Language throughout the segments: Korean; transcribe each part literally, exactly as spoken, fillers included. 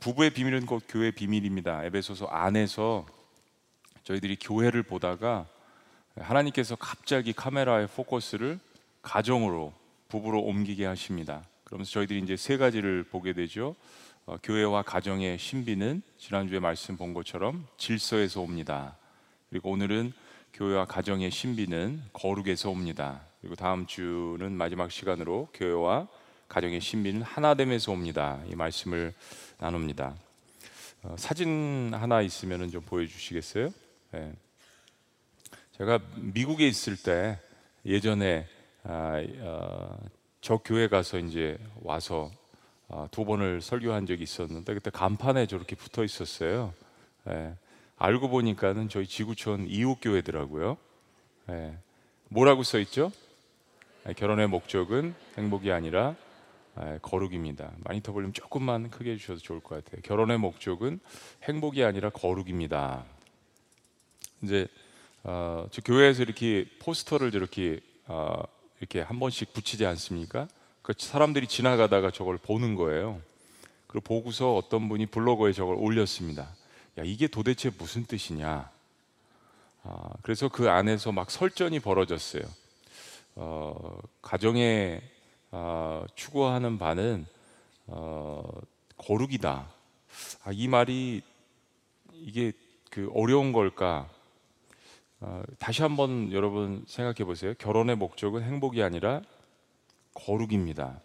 부부의 비밀은 곧 교회의 비밀입니다. 에베소서 안에서 저희들이 교회를 보다가 하나님께서 갑자기 카메라의 포커스를 가정으로, 부부로 옮기게 하십니다. 그러면서 저희들이 이제 세 가지를 보게 되죠. 어, 교회와 가정의 신비는 지난주에 말씀 본 것처럼 질서에서 옵니다. 그리고 오늘은 교회와 가정의 신비는 거룩에서 옵니다. 그리고 다음 주는 마지막 시간으로 교회와 가정의 신비는 하나됨에서 옵니다. 이 말씀을 나눕니다. 어, 사진 하나 있으면 좀 보여주시겠어요? 네. 제가 미국에 있을 때 예전에 아, 어, 저 교회 가서 이제 와서 어, 두 번을 설교한 적이 있었는데 그때 간판에 저렇게 붙어 있었어요. 예. 알고 보니까는 저희 지구촌 이웃 교회더라고요. 예. 뭐라고 써 있죠? 예, 결혼의 목적은 행복이 아니라 예, 거룩입니다. 마니터 볼륨 조금만 크게 해주셔도 좋을 것 같아요. 결혼의 목적은 행복이 아니라 거룩입니다. 이제 어, 저 교회에서 이렇게 포스터를 저렇게 어, 이렇게 한 번씩 붙이지 않습니까? 그러니까 사람들이 지나가다가 저걸 보는 거예요. 그리고 보고서 어떤 분이 블로그에 저걸 올렸습니다. 야, 이게 도대체 무슨 뜻이냐? 아, 그래서 그 안에서 막 설전이 벌어졌어요. 어, 가정에 어, 추구하는 바는 어, 거룩이다. 아, 이 말이 이게 그 어려운 걸까? 어, 다시 한번 여러분 생각해 보세요. 결혼의 목적은 행복이 아니라 거룩입니다.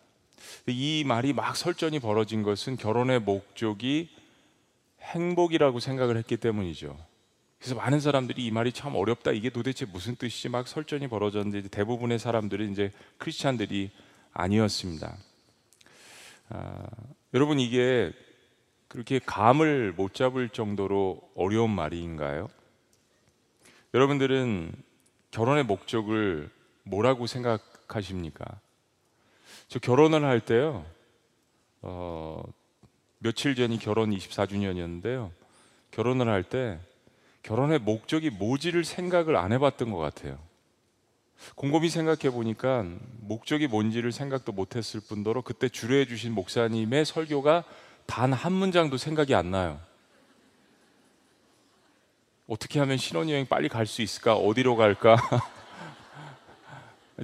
이 말이 막 설전이 벌어진 것은 결혼의 목적이 행복이라고 생각을 했기 때문이죠. 그래서 많은 사람들이 이 말이 참 어렵다, 이게 도대체 무슨 뜻이지 막 설전이 벌어졌는데 대부분의 사람들은 이제 크리스찬들이 아니었습니다. 아, 여러분 이게 그렇게 감을 못 잡을 정도로 어려운 말인가요? 여러분들은 결혼의 목적을 뭐라고 생각하십니까? 저 결혼을 할 때요, 어, 며칠 전이 결혼 이십사 주년이었는데요, 결혼을 할 때 결혼의 목적이 뭐지를 생각을 안 해봤던 것 같아요. 곰곰이 생각해 보니까 목적이 뭔지를 생각도 못했을 뿐더러 그때 주례해 주신 목사님의 설교가 단 한 문장도 생각이 안 나요. 어떻게 하면 신혼여행 빨리 갈 수 있을까? 어디로 갈까?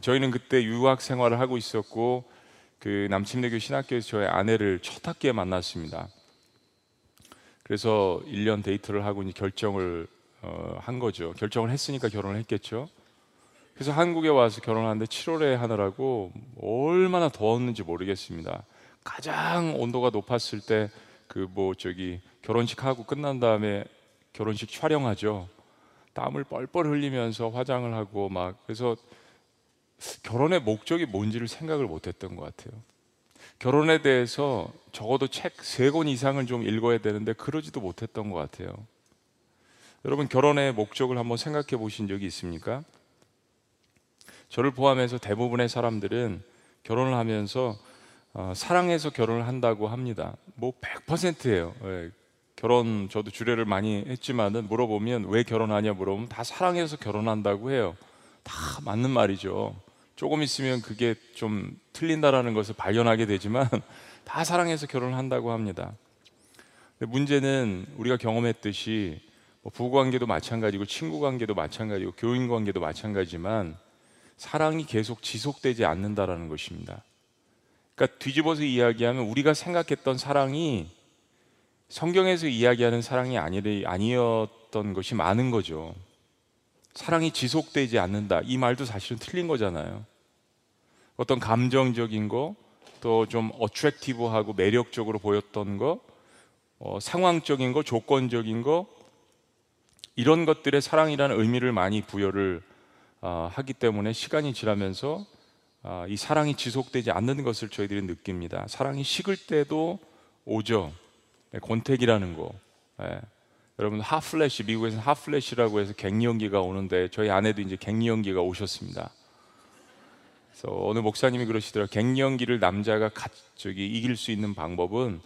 저희는 그때 유학 생활을 하고 있었고 그 남침대교 신학교에서 저희 아내를 첫 학기에 만났습니다. 그래서 일 년 데이트를 하고 이제 결정을 어, 한 거죠. 결정을 했으니까 결혼을 했겠죠. 그래서 한국에 와서 결혼하는데 칠월에 하느라고 얼마나 더웠는지 모르겠습니다. 가장 온도가 높았을 때 그 뭐 저기 결혼식 하고 끝난 다음에 결혼식 촬영하죠. 땀을 뻘뻘 흘리면서 화장을 하고 막, 그래서 결혼의 목적이 뭔지를 생각을 못했던 것 같아요. 결혼에 대해서 적어도 책 세 권 이상을 좀 읽어야 되는데 그러지도 못했던 것 같아요. 여러분 결혼의 목적을 한번 생각해 보신 적이 있습니까? 저를 포함해서 대부분의 사람들은 결혼을 하면서 어, 사랑해서 결혼을 한다고 합니다. 뭐 백 퍼센트예요. 예. 결혼, 저도 주례를 많이 했지만은 물어보면 왜 결혼하냐 물어보면 다 사랑해서 결혼한다고 해요. 다 맞는 말이죠. 조금 있으면 그게 좀 틀린다라는 것을 발견하게 되지만 다 사랑해서 결혼한다고 합니다. 근데 문제는 우리가 경험했듯이 뭐 부부관계도 마찬가지고 친구관계도 마찬가지고 교인관계도 마찬가지지만 사랑이 계속 지속되지 않는다라는 것입니다. 그러니까 뒤집어서 이야기하면 우리가 생각했던 사랑이 성경에서 이야기하는 사랑이 아니, 아니었던 것이 많은 거죠. 사랑이 지속되지 않는다, 이 말도 사실은 틀린 거잖아요. 어떤 감정적인 거, 또 좀 어트랙티브하고 매력적으로 보였던 거, 어, 상황적인 거, 조건적인 거, 이런 것들의 사랑이라는 의미를 많이 부여를 어, 하기 때문에 시간이 지나면서 어, 이 사랑이 지속되지 않는 것을 저희들이 느낍니다. 사랑이 식을 때도 오죠. 네, 권태기라는 거. 네. 여러분 핫플래시, 미국에서는 핫플래시라고 해서 갱년기가 오는데 저희 아내도 이제 갱년기가 오셨습니다. 그래서 어느 목사님이 그러시더라고요. 갱년기를 남자가 가, 저기 이길 수 있는 방법은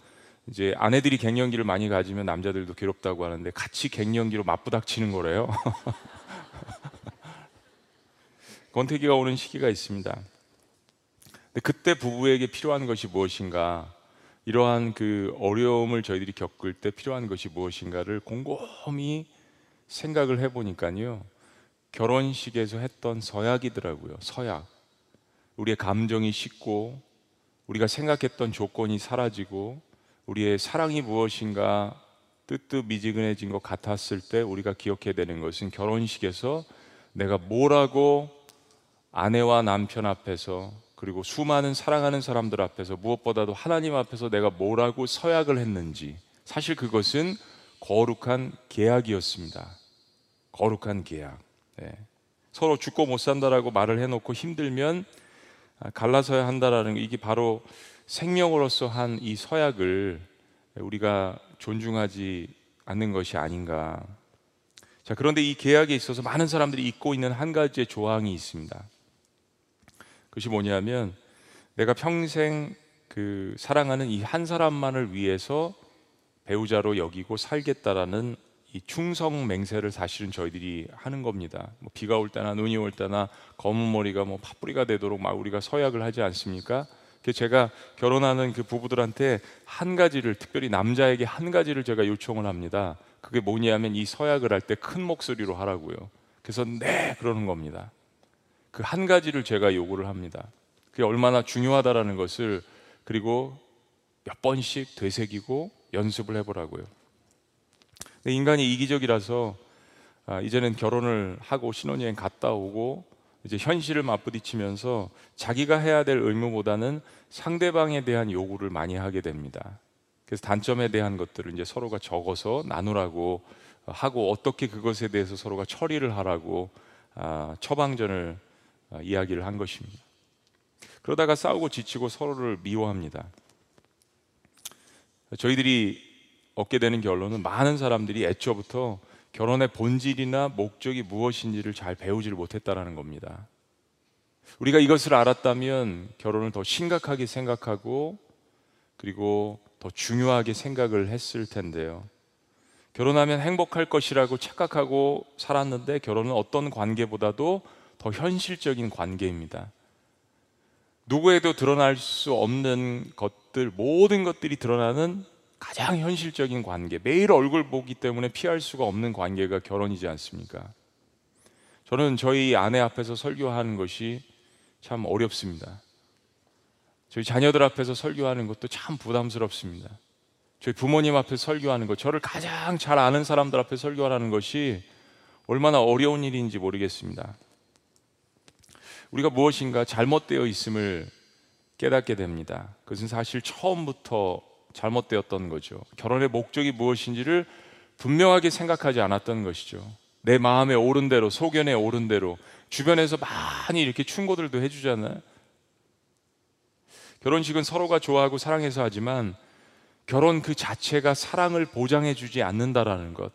이제 아내들이 갱년기를 많이 가지면 남자들도 괴롭다고 하는데 같이 갱년기로 맞부닥치는 거래요. 권태기가 오는 시기가 있습니다. 근데 그때 부부에게 필요한 것이 무엇인가? 이러한 그 어려움을 저희들이 겪을 때 필요한 것이 무엇인가를 곰곰이 생각을 해보니까요, 결혼식에서 했던 서약이더라고요. 서약. 우리의 감정이 식고 우리가 생각했던 조건이 사라지고 우리의 사랑이 무엇인가 뜨뜻미지근해진 것 같았을 때 우리가 기억해야 되는 것은, 결혼식에서 내가 뭐라고 아내와 남편 앞에서, 그리고 수많은 사랑하는 사람들 앞에서, 무엇보다도 하나님 앞에서 내가 뭐라고 서약을 했는지. 사실 그것은 거룩한 계약이었습니다. 거룩한 계약. 네. 서로 죽고 못 산다라고 말을 해놓고 힘들면 갈라서야 한다라는, 이게 바로 생명으로서 한 이 서약을 우리가 존중하지 않는 것이 아닌가. 자, 그런데 이 계약에 있어서 많은 사람들이 잊고 있는 한 가지의 조항이 있습니다. 그것이 뭐냐면, 내가 평생 그 사랑하는 이 한 사람만을 위해서 배우자로 여기고 살겠다라는 이 충성 맹세를 사실은 저희들이 하는 겁니다. 뭐 비가 올 때나 눈이 올 때나 검은 머리가 뭐 팥뿌리가 되도록 막 우리가 서약을 하지 않습니까? 제가 결혼하는 그 부부들한테 한 가지를, 특별히 남자에게 한 가지를 제가 요청을 합니다. 그게 뭐냐면 이 서약을 할 때 큰 목소리로 하라고요. 그래서 네! 그러는 겁니다. 그 한 가지를 제가 요구를 합니다. 그게 얼마나 중요하다라는 것을, 그리고 몇 번씩 되새기고 연습을 해보라고요. 근데 인간이 이기적이라서 아, 이제는 결혼을 하고 신혼여행 갔다 오고 이제 현실을 맞부딪히면서 자기가 해야 될 의무보다는 상대방에 대한 요구를 많이 하게 됩니다. 그래서 단점에 대한 것들을 이제 서로가 적어서 나누라고 하고, 어떻게 그것에 대해서 서로가 처리를 하라고 아, 처방전을 아, 이야기를 한 것입니다. 그러다가 싸우고 지치고 서로를 미워합니다. 저희들이 얻게 되는 결론은, 많은 사람들이 애초부터 결혼의 본질이나 목적이 무엇인지를 잘 배우지를 못했다라는 겁니다. 우리가 이것을 알았다면 결혼을 더 심각하게 생각하고 그리고 더 중요하게 생각을 했을 텐데요. 결혼하면 행복할 것이라고 착각하고 살았는데, 결혼은 어떤 관계보다도 더 현실적인 관계입니다. 누구에도 드러날 수 없는 것들, 모든 것들이 드러나는 가장 현실적인 관계, 매일 얼굴 보기 때문에 피할 수가 없는 관계가 결혼이지 않습니까? 저는 저희 아내 앞에서 설교하는 것이 참 어렵습니다. 저희 자녀들 앞에서 설교하는 것도 참 부담스럽습니다. 저희 부모님 앞에서 설교하는 것, 저를 가장 잘 아는 사람들 앞에서 설교하는 것이 얼마나 어려운 일인지 모르겠습니다. 우리가 무엇인가 잘못되어 있음을 깨닫게 됩니다. 그것은 사실 처음부터 잘못되었던 거죠. 결혼의 목적이 무엇인지를 분명하게 생각하지 않았던 것이죠. 내 마음에 오른 대로, 소견에 오른 대로, 주변에서 많이 이렇게 충고들도 해주잖아요. 결혼식은 서로가 좋아하고 사랑해서 하지만, 결혼 그 자체가 사랑을 보장해주지 않는다라는 것.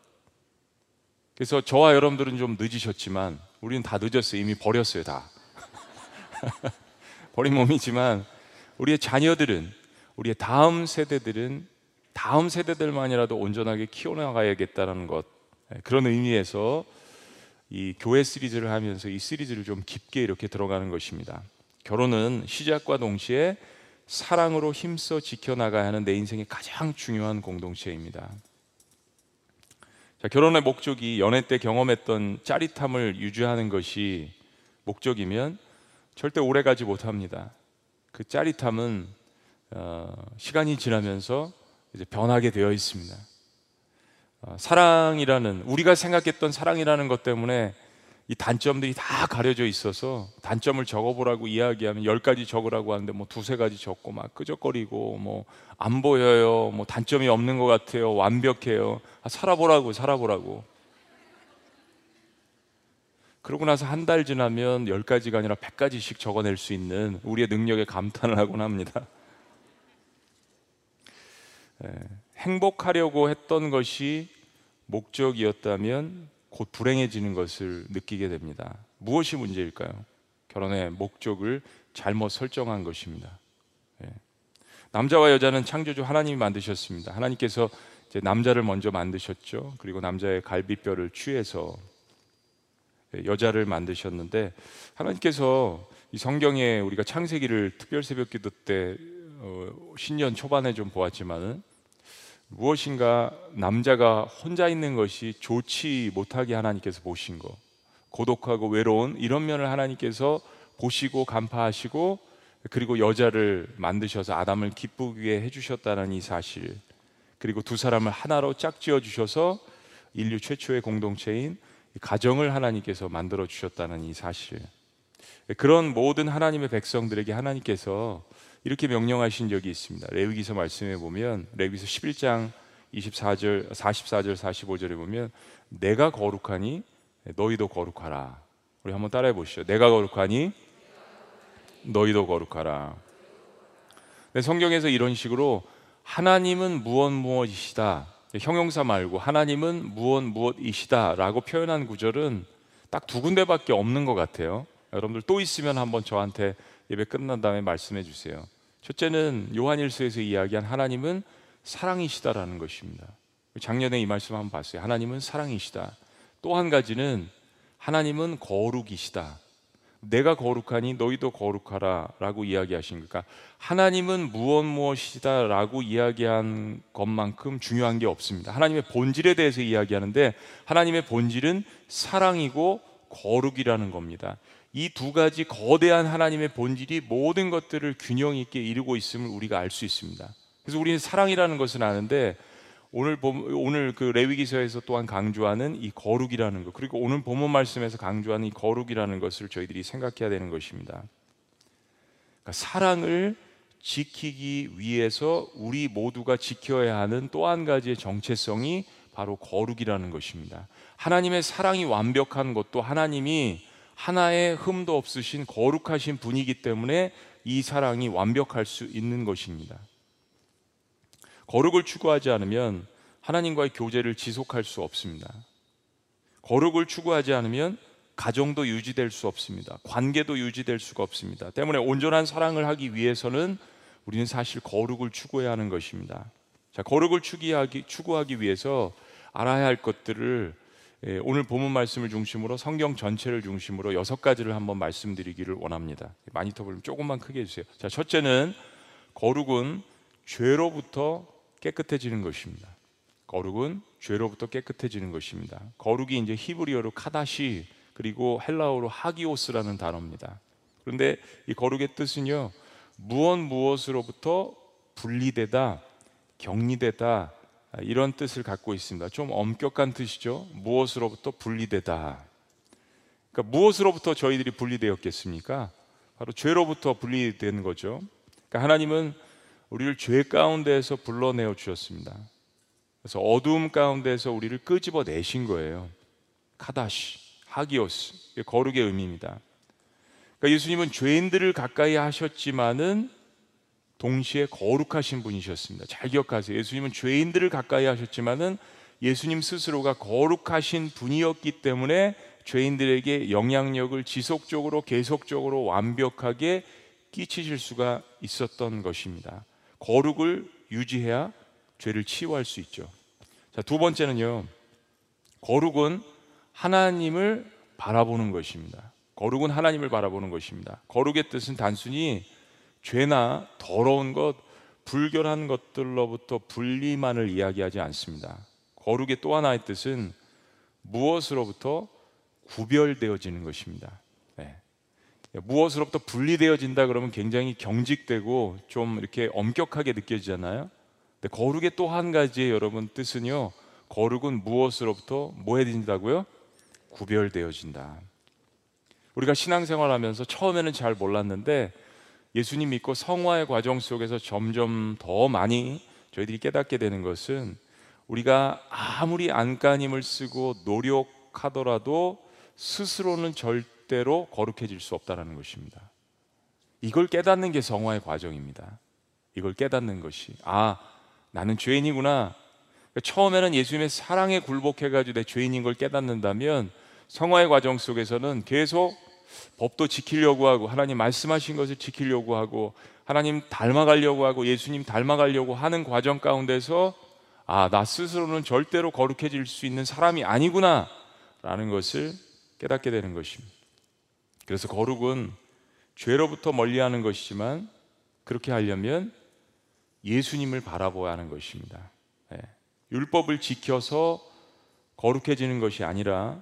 그래서 저와 여러분들은 좀 늦으셨지만, 우리는 다 늦었어요. 이미 버렸어요, 다. 버린 몸이지만, 우리의 자녀들은, 우리의 다음 세대들은 다음 세대들만이라도 온전하게 키워나가야겠다는 것. 그런 의미에서 이 교회 시리즈를 하면서 이 시리즈를 좀 깊게 이렇게 들어가는 것입니다. 결혼은 시작과 동시에 사랑으로 힘써 지켜나가야 하는 내 인생의 가장 중요한 공동체입니다. 자, 결혼의 목적이 연애 때 경험했던 짜릿함을 유지하는 것이 목적이면 절대 오래가지 못합니다. 그 짜릿함은 어, 시간이 지나면서 이제 변하게 되어 있습니다. 어, 사랑이라는, 우리가 생각했던 사랑이라는 것 때문에 이 단점들이 다 가려져 있어서, 단점을 적어보라고 이야기하면 열 가지 적으라고 하는데 뭐 두세 가지 적고 막 끄적거리고, 뭐 안 보여요, 뭐 단점이 없는 것 같아요, 완벽해요. 아, 살아보라고 살아보라고. 그러고 나서 한 달 지나면 열 가지가 아니라 백 가지씩 적어낼 수 있는 우리의 능력에 감탄을 하곤 합니다. 예, 행복하려고 했던 것이 목적이었다면 곧 불행해지는 것을 느끼게 됩니다. 무엇이 문제일까요? 결혼의 목적을 잘못 설정한 것입니다. 예. 남자와 여자는 창조주 하나님이 만드셨습니다. 하나님께서 이제 남자를 먼저 만드셨죠. 그리고 남자의 갈비뼈를 취해서 여자를 만드셨는데, 하나님께서 이 성경에 우리가 창세기를 특별 새벽기도 때 어, 신년 초반에 좀 보았지만은 무엇인가 남자가 혼자 있는 것이 좋지 못하게 하나님께서 보신 거, 고독하고 외로운 이런 면을 하나님께서 보시고 간파하시고 그리고 여자를 만드셔서 아담을 기쁘게 해주셨다는 이 사실, 그리고 두 사람을 하나로 짝지어 주셔서 인류 최초의 공동체인 가정을 하나님께서 만들어 주셨다는 이 사실, 그런 모든 하나님의 백성들에게 하나님께서 이렇게 명령하신 적이 있습니다. 레위기서 말씀해 보면 레위기서 십일 장 이십사 절, 사십사 절, 사십오 절에 보면 내가 거룩하니 너희도 거룩하라. 우리 한번 따라해 보시죠. 내가 거룩하니 너희도 거룩하라. 성경에서 이런 식으로 하나님은 무엇 무엇이시다, 형용사 말고 하나님은 무엇 무엇이시다 라고 표현한 구절은 딱 두 군데밖에 없는 것 같아요. 여러분들 또 있으면 한번 저한테 예배 끝난 다음에 말씀해 주세요. 첫째는 요한일서에서 이야기한 하나님은 사랑이시다라는 것입니다. 작년에 이 말씀 한번 봤어요. 하나님은 사랑이시다. 또 한 가지는 하나님은 거룩이시다. 내가 거룩하니 너희도 거룩하라 라고 이야기하신 거니까 하나님은 무엇 무엇이다 라고 이야기한 것만큼 중요한 게 없습니다. 하나님의 본질에 대해서 이야기하는데 하나님의 본질은 사랑이고 거룩이라는 겁니다. 이 두 가지 거대한 하나님의 본질이 모든 것들을 균형 있게 이루고 있음을 우리가 알 수 있습니다. 그래서 우리는 사랑이라는 것은 아는데 오늘 본, 오늘 그 레위기서에서 또한 강조하는 이 거룩이라는 것, 그리고 오늘 본문 말씀에서 강조하는 이 거룩이라는 것을 저희들이 생각해야 되는 것입니다. 그러니까 사랑을 지키기 위해서 우리 모두가 지켜야 하는 또 한 가지의 정체성이 바로 거룩이라는 것입니다. 하나님의 사랑이 완벽한 것도 하나님이 하나의 흠도 없으신 거룩하신 분이기 때문에 이 사랑이 완벽할 수 있는 것입니다. 거룩을 추구하지 않으면 하나님과의 교제를 지속할 수 없습니다. 거룩을 추구하지 않으면 가정도 유지될 수 없습니다. 관계도 유지될 수가 없습니다. 때문에 온전한 사랑을 하기 위해서는 우리는 사실 거룩을 추구해야 하는 것입니다. 자, 거룩을 추구하기, 추구하기 위해서 알아야 할 것들을 예, 오늘 본문 말씀을 중심으로 성경 전체를 중심으로 여섯 가지를 한번 말씀드리기를 원합니다. 마니터 볼륨 조금만 크게 해주세요. 자, 첫째는 거룩은 죄로부터 깨끗해지는 것입니다. 거룩은 죄로부터 깨끗해지는 것입니다. 거룩이 이제 히브리어로 카다시 그리고 헬라어로 하기오스라는 단어입니다. 그런데 이 거룩의 뜻은요, 무엇 무엇으로부터 분리되다, 격리되다 이런 뜻을 갖고 있습니다. 좀 엄격한 뜻이죠. 무엇으로부터 분리되다. 그러니까 무엇으로부터 저희들이 분리되었겠습니까? 바로 죄로부터 분리되는 거죠. 그러니까 하나님은 우리를 죄 가운데에서 불러내어 주셨습니다. 그래서 어두움 가운데에서 우리를 끄집어 내신 거예요. 카다시, 하기오스, 이게 거룩의 의미입니다. 그러니까 예수님은 죄인들을 가까이 하셨지만은 동시에 거룩하신 분이셨습니다. 잘 기억하세요. 예수님은 죄인들을 가까이 하셨지만은 예수님 스스로가 거룩하신 분이었기 때문에 죄인들에게 영향력을 지속적으로 계속적으로 완벽하게 끼치실 수가 있었던 것입니다. 거룩을 유지해야 죄를 치유할 수 있죠. 자, 두 번째는요, 거룩은 하나님을 바라보는 것입니다. 거룩은 하나님을 바라보는 것입니다. 거룩의 뜻은 단순히 죄나 더러운 것, 불결한 것들로부터 분리만을 이야기하지 않습니다. 거룩의 또 하나의 뜻은 무엇으로부터 구별되어지는 것입니다. 네. 무엇으로부터 분리되어진다 그러면 굉장히 경직되고 좀 이렇게 엄격하게 느껴지잖아요. 근데 거룩의 또 한 가지의 여러분 뜻은요, 거룩은 무엇으로부터 뭐해진다고요? 구별되어진다. 우리가 신앙생활하면서 처음에는 잘 몰랐는데 예수님 믿고 성화의 과정 속에서 점점 더 많이 저희들이 깨닫게 되는 것은 우리가 아무리 안간힘을 쓰고 노력하더라도 스스로는 절대로 거룩해질 수 없다는 것입니다. 이걸 깨닫는 게 성화의 과정입니다. 이걸 깨닫는 것이, 아, 나는 죄인이구나. 그러니까 처음에는 예수님의 사랑에 굴복해가지고 내 죄인인 걸 깨닫는다면 성화의 과정 속에서는 계속 법도 지키려고 하고 하나님 말씀하신 것을 지키려고 하고 하나님 닮아가려고 하고 예수님 닮아가려고 하는 과정 가운데서 아, 나 스스로는 절대로 거룩해질 수 있는 사람이 아니구나 라는 것을 깨닫게 되는 것입니다. 그래서 거룩은 죄로부터 멀리하는 것이지만 그렇게 하려면 예수님을 바라보아야 하는 것입니다. 예. 율법을 지켜서 거룩해지는 것이 아니라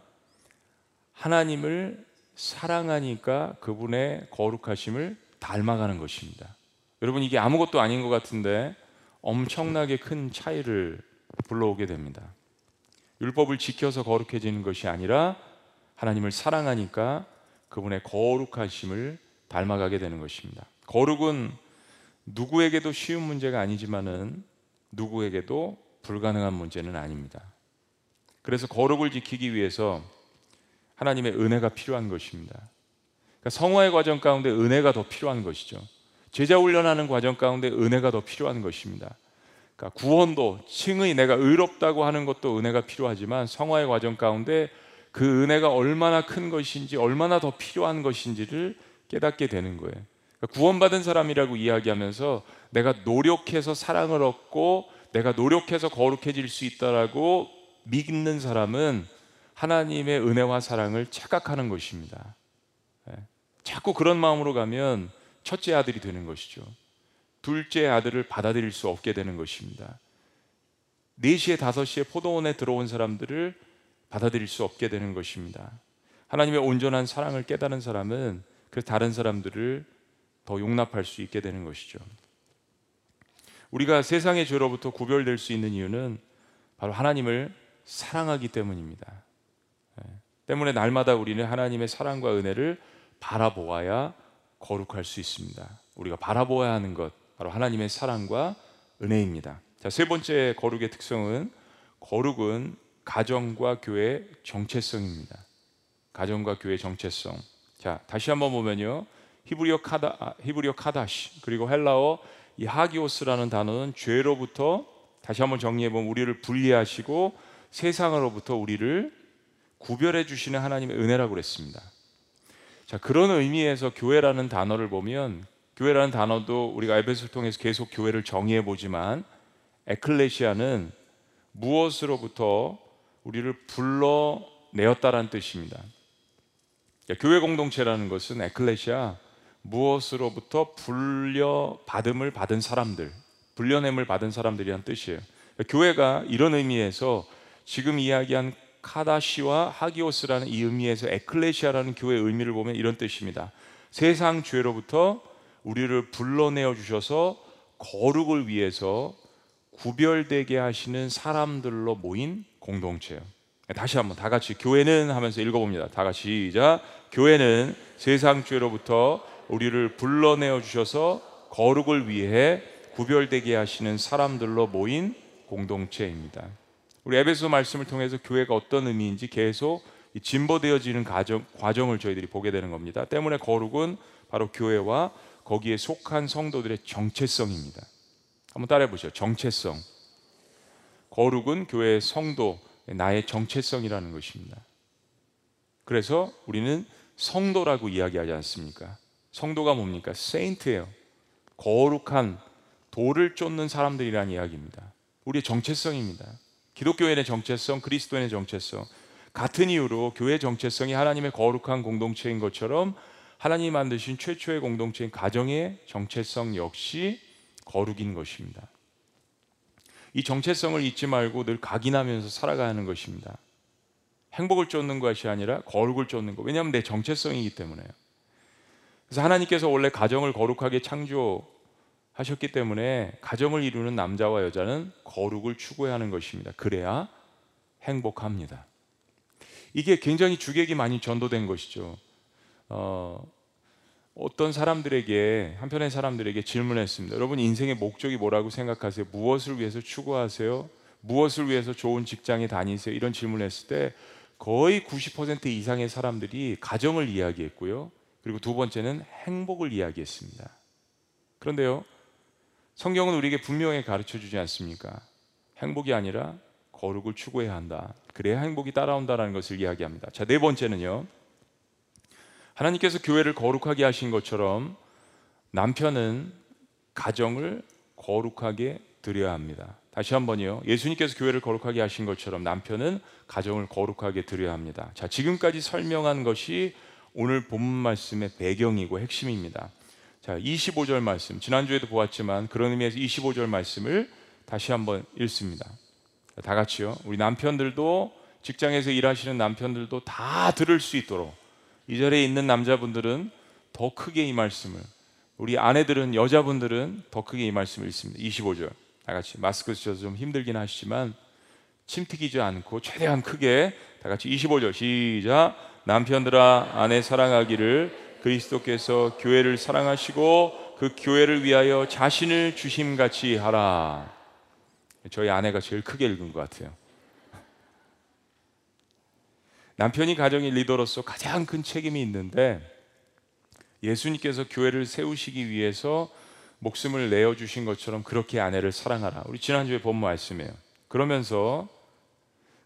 하나님을 사랑하니까 그분의 거룩하심을 닮아가는 것입니다. 여러분, 이게 아무것도 아닌 것 같은데 엄청나게 큰 차이를 불러오게 됩니다. 율법을 지켜서 거룩해지는 것이 아니라 하나님을 사랑하니까 그분의 거룩하심을 닮아가게 되는 것입니다. 거룩은 누구에게도 쉬운 문제가 아니지만은 누구에게도 불가능한 문제는 아닙니다. 그래서 거룩을 지키기 위해서 하나님의 은혜가 필요한 것입니다. 그러니까 성화의 과정 가운데 은혜가 더 필요한 것이죠. 제자 훈련하는 과정 가운데 은혜가 더 필요한 것입니다. 그러니까 구원도, 칭의, 내가 의롭다고 하는 것도 은혜가 필요하지만 성화의 과정 가운데 그 은혜가 얼마나 큰 것인지, 얼마나 더 필요한 것인지를 깨닫게 되는 거예요. 그러니까 구원받은 사람이라고 이야기하면서 내가 노력해서 사랑을 얻고 내가 노력해서 거룩해질 수 있다라고 믿는 사람은 하나님의 은혜와 사랑을 착각하는 것입니다. 예. 자꾸 그런 마음으로 가면 첫째 아들이 되는 것이죠. 둘째 아들을 받아들일 수 없게 되는 것입니다. 네 시에 다섯 시에 포도원에 들어온 사람들을 받아들일 수 없게 되는 것입니다. 하나님의 온전한 사랑을 깨달은 사람은 그래서 다른 사람들을 더 용납할 수 있게 되는 것이죠. 우리가 세상의 죄로부터 구별될 수 있는 이유는 바로 하나님을 사랑하기 때문입니다. 때문에 날마다 우리는 하나님의 사랑과 은혜를 바라보아야 거룩할 수 있습니다. 우리가 바라보아야 하는 것, 바로 하나님의 사랑과 은혜입니다. 자, 세 번째 거룩의 특성은, 거룩은 가정과 교회의 정체성입니다. 가정과 교회의 정체성. 자, 다시 한번 보면요, 히브리어 카다, 아, 히브리어 카다시, 그리고 헬라어 이 하기오스라는 단어는 죄로부터, 다시 한번 정리해 보면 우리를 분리하시고 세상으로부터 우리를 구별해 주시는 하나님의 은혜라고 그랬습니다. 자, 그런 의미에서 교회라는 단어를 보면, 교회라는 단어도 우리가 에베소를 통해서 계속 교회를 정의해 보지만, 에클레시아는 무엇으로부터 우리를 불러내었다라는 뜻입니다. 자, 교회 공동체라는 것은 에클레시아, 무엇으로부터 불려받음을 받은 사람들, 불려냄을 받은 사람들이란 뜻이에요. 교회가 이런 의미에서 지금 이야기한 카다시와 하기오스라는 이 의미에서 에클레시아라는 교회의 의미를 보면 이런 뜻입니다. 세상 죄로부터 우리를 불러내어 주셔서 거룩을 위해서 구별되게 하시는 사람들로 모인 공동체예요. 다시 한번 다 같이 교회는 하면서 읽어봅니다. 다 같이 시작. 교회는 세상 죄로부터 우리를 불러내어 주셔서 거룩을 위해 구별되게 하시는 사람들로 모인 공동체입니다. 우리 에베소 말씀을 통해서 교회가 어떤 의미인지 계속 진보되어지는 과정, 과정을 저희들이 보게 되는 겁니다. 때문에 거룩은 바로 교회와 거기에 속한 성도들의 정체성입니다. 한번 따라해 보시죠. 정체성. 거룩은 교회의 성도, 나의 정체성이라는 것입니다. 그래서 우리는 성도라고 이야기하지 않습니까? 성도가 뭡니까? 세인트예요. 거룩한, 도를 쫓는 사람들이라는 이야기입니다. 우리의 정체성입니다. 기독교인의 정체성, 그리스도인의 정체성. 같은 이유로 교회의 정체성이 하나님의 거룩한 공동체인 것처럼 하나님이 만드신 최초의 공동체인 가정의 정체성 역시 거룩인 것입니다. 이 정체성을 잊지 말고 늘 각인하면서 살아가야 하는 것입니다. 행복을 쫓는 것이 아니라 거룩을 쫓는 것. 왜냐하면 내 정체성이기 때문에요. 그래서 하나님께서 원래 가정을 거룩하게 창조하셨기 때문에 가정을 이루는 남자와 여자는 거룩을 추구해야 하는 것입니다. 그래야 행복합니다. 이게 굉장히 주객이 많이 전도된 것이죠. 어, 어떤 사람들에게, 한편의 사람들에게 질문했습니다. 여러분, 인생의 목적이 뭐라고 생각하세요? 무엇을 위해서 추구하세요? 무엇을 위해서 좋은 직장에 다니세요? 이런 질문을 했을 때 거의 구십 퍼센트 이상의 사람들이 가정을 이야기했고요, 그리고 두 번째는 행복을 이야기했습니다. 그런데요, 성경은 우리에게 분명히 가르쳐주지 않습니까? 행복이 아니라 거룩을 추구해야 한다. 그래야 행복이 따라온다는 것을 이야기합니다. 자, 네 번째는요, 하나님께서 교회를 거룩하게 하신 것처럼 남편은 가정을 거룩하게 드려야 합니다. 다시 한번요, 예수님께서 교회를 거룩하게 하신 것처럼 남편은 가정을 거룩하게 드려야 합니다. 자, 지금까지 설명한 것이 오늘 본 말씀의 배경이고 핵심입니다. 자, 이십오 절 말씀, 지난주에도 보았지만 그런 의미에서 이십오 절 말씀을 다시 한번 읽습니다. 다 같이요. 우리 남편들도, 직장에서 일하시는 남편들도 다 들을 수 있도록, 이 자리에 있는 남자분들은 더 크게 이 말씀을, 우리 아내들은, 여자분들은 더 크게 이 말씀을 읽습니다. 이십오 절 다 같이, 마스크 쓰셔서 좀 힘들긴 하시지만 침 튀기지 않고 최대한 크게 다 같이 이십오 절 시작. 남편들아 아내 사랑하기를 그리스도께서 교회를 사랑하시고 그 교회를 위하여 자신을 주심같이 하라. 저희 아내가 제일 크게 읽은 것 같아요. 남편이 가정의 리더로서 가장 큰 책임이 있는데, 예수님께서 교회를 세우시기 위해서 목숨을 내어주신 것처럼 그렇게 아내를 사랑하라. 우리 지난주에 본 말씀이에요. 그러면서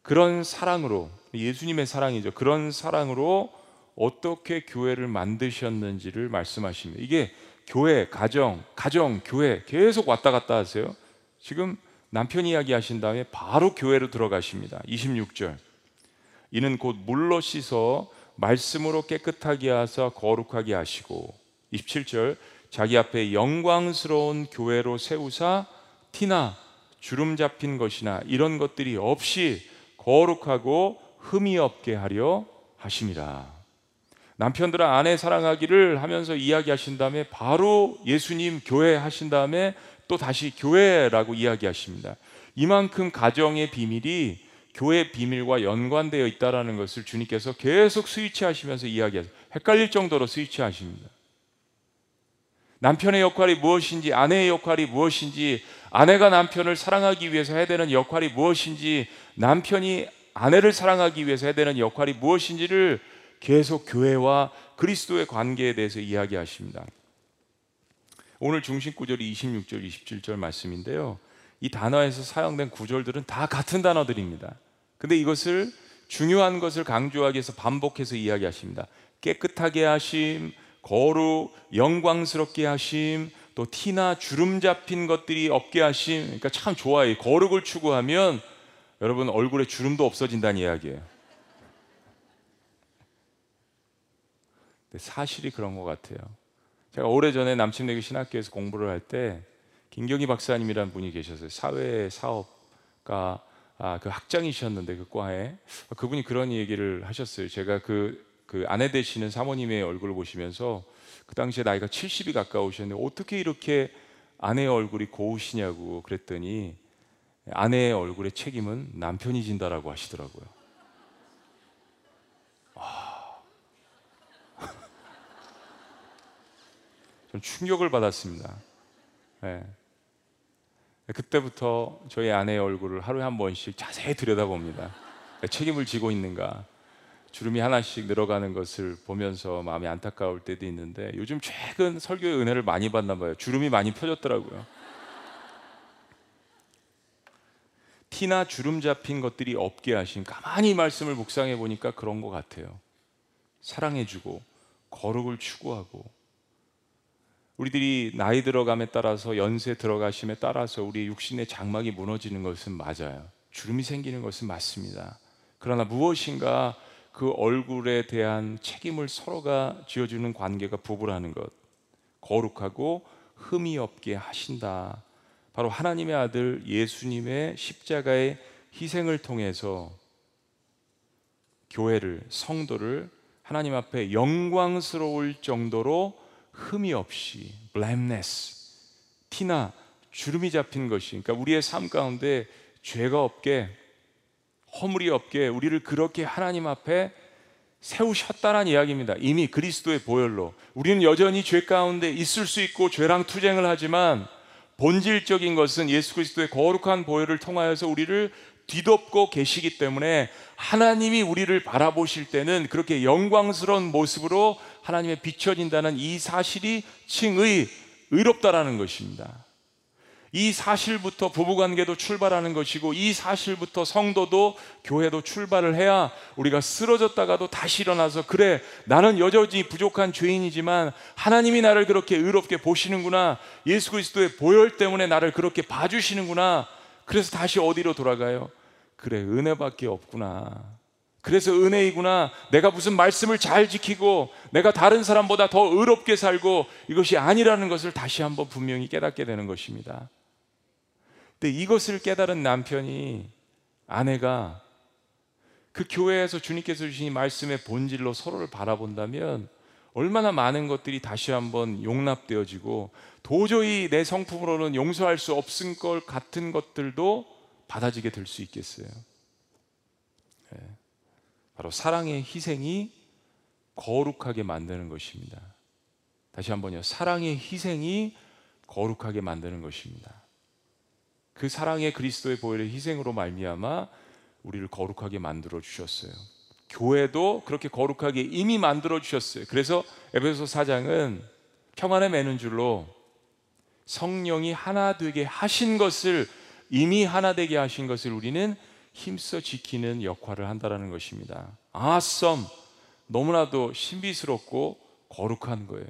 그런 사랑으로, 예수님의 사랑이죠, 그런 사랑으로 어떻게 교회를 만드셨는지를 말씀하십니다. 이게 교회, 가정, 가정, 교회 계속 왔다 갔다 하세요. 지금 남편 이야기 하신 다음에 바로 교회로 들어가십니다. 이십육 절, 이는 곧 물로 씻어 말씀으로 깨끗하게 하사 거룩하게 하시고. 이십칠 절, 자기 앞에 영광스러운 교회로 세우사 티나 주름 잡힌 것이나 이런 것들이 없이 거룩하고 흠이 없게 하려 하심이라. 남편들아 아내 사랑하기를 하면서 이야기하신 다음에 바로 예수님 교회 하신 다음에 또 다시 교회라고 이야기하십니다. 이만큼 가정의 비밀이 교회 비밀과 연관되어 있다는 것을 주님께서 계속 스위치하시면서 이야기하세요. 헷갈릴 정도로 스위치하십니다. 남편의 역할이 무엇인지, 아내의 역할이 무엇인지, 아내가 남편을 사랑하기 위해서 해야 되는 역할이 무엇인지, 남편이 아내를 사랑하기 위해서 해야 되는 역할이 무엇인지를 계속 교회와 그리스도의 관계에 대해서 이야기하십니다. 오늘 중심 구절이 이십육 절, 이십칠 절 말씀인데요, 이 단어에서 사용된 구절들은 다 같은 단어들입니다. 근데 이것을, 중요한 것을 강조하기 위해서 반복해서 이야기하십니다. 깨끗하게 하심, 거룩, 영광스럽게 하심, 또 티나 주름 잡힌 것들이 없게 하심. 그러니까 참 좋아요. 거룩을 추구하면 여러분 얼굴에 주름도 없어진다는 이야기예요. 근데 사실이 그런 것 같아요. 제가 오래전에 남침내교 신학교에서 공부를 할 때 김경희 박사님이라는 분이 계셨어요. 사회사업가, 아, 그 학장이셨는데 그 과에 그분이 그런 얘기를 하셨어요. 제가 그, 그 아내 되시는 사모님의 얼굴을 보시면서, 그 당시에 나이가 칠십이 가까우셨는데 어떻게 이렇게 아내의 얼굴이 고우시냐고 그랬더니, 아내의 얼굴의 책임은 남편이 진다라고 하시더라고요. 아, 전 충격을 받았습니다. 네. 그때부터 저희 아내의 얼굴을 하루에 한 번씩 자세히 들여다봅니다. 책임을 지고 있는가, 주름이 하나씩 늘어가는 것을 보면서 마음이 안타까울 때도 있는데, 요즘 최근 설교의 은혜를 많이 받나 봐요. 주름이 많이 펴졌더라고요. 티나 주름 잡힌 것들이 없게 하신, 가만히 말씀을 묵상해 보니까 그런 것 같아요. 사랑해주고 거룩을 추구하고, 우리들이 나이 들어감에 따라서, 연세 들어가심에 따라서 우리 육신의 장막이 무너지는 것은 맞아요. 주름이 생기는 것은 맞습니다. 그러나 무엇인가 그 얼굴에 대한 책임을 서로가 지어주는 관계가 부부라는 것, 거룩하고 흠이 없게 하신다, 바로 하나님의 아들 예수님의 십자가의 희생을 통해서 교회를, 성도를 하나님 앞에 영광스러울 정도로 흠이 없이, blameless, 티나 주름이 잡힌 것이, 그러니까 우리의 삶 가운데 죄가 없게, 허물이 없게 우리를 그렇게 하나님 앞에 세우셨다는 이야기입니다. 이미 그리스도의 보혈로. 우리는 여전히 죄 가운데 있을 수 있고 죄랑 투쟁을 하지만, 본질적인 것은 예수 그리스도의 거룩한 보혈을 통하여서 우리를 뒤덮고 계시기 때문에, 하나님이 우리를 바라보실 때는 그렇게 영광스러운 모습으로 하나님의 비춰진다는 이 사실이 칭의, 의롭다라는 것입니다. 이 사실부터 부부관계도 출발하는 것이고, 이 사실부터 성도도 교회도 출발을 해야 우리가 쓰러졌다가도 다시 일어나서, 그래, 나는 여전히 부족한 죄인이지만 하나님이 나를 그렇게 의롭게 보시는구나, 예수 그리스도의 보혈 때문에 나를 그렇게 봐주시는구나, 그래서 다시 어디로 돌아가요? 그래, 은혜밖에 없구나, 그래서 은혜이구나. 내가 무슨 말씀을 잘 지키고 내가 다른 사람보다 더 의롭게 살고 이것이 아니라는 것을 다시 한번 분명히 깨닫게 되는 것입니다. 근데 이것을 깨달은 남편이, 아내가 그 교회에서 주님께서 주신 말씀의 본질로 서로를 바라본다면 얼마나 많은 것들이 다시 한번 용납되어지고 도저히 내 성품으로는 용서할 수 없을 것 같은 것들도 받아지게 될 수 있겠어요. 바로 사랑의 희생이 거룩하게 만드는 것입니다. 다시 한번요. 사랑의 희생이 거룩하게 만드는 것입니다. 그 사랑의 그리스도의 보혈의 희생으로 말미암아 우리를 거룩하게 만들어 주셨어요. 교회도 그렇게 거룩하게 이미 만들어 주셨어요. 그래서 에베소서 사 장은 평안에 매는 줄로 성령이 하나 되게 하신 것을, 이미 하나 되게 하신 것을 우리는 힘써 지키는 역할을 한다는 것입니다. awesome, 너무나도 신비스럽고 거룩한 거예요.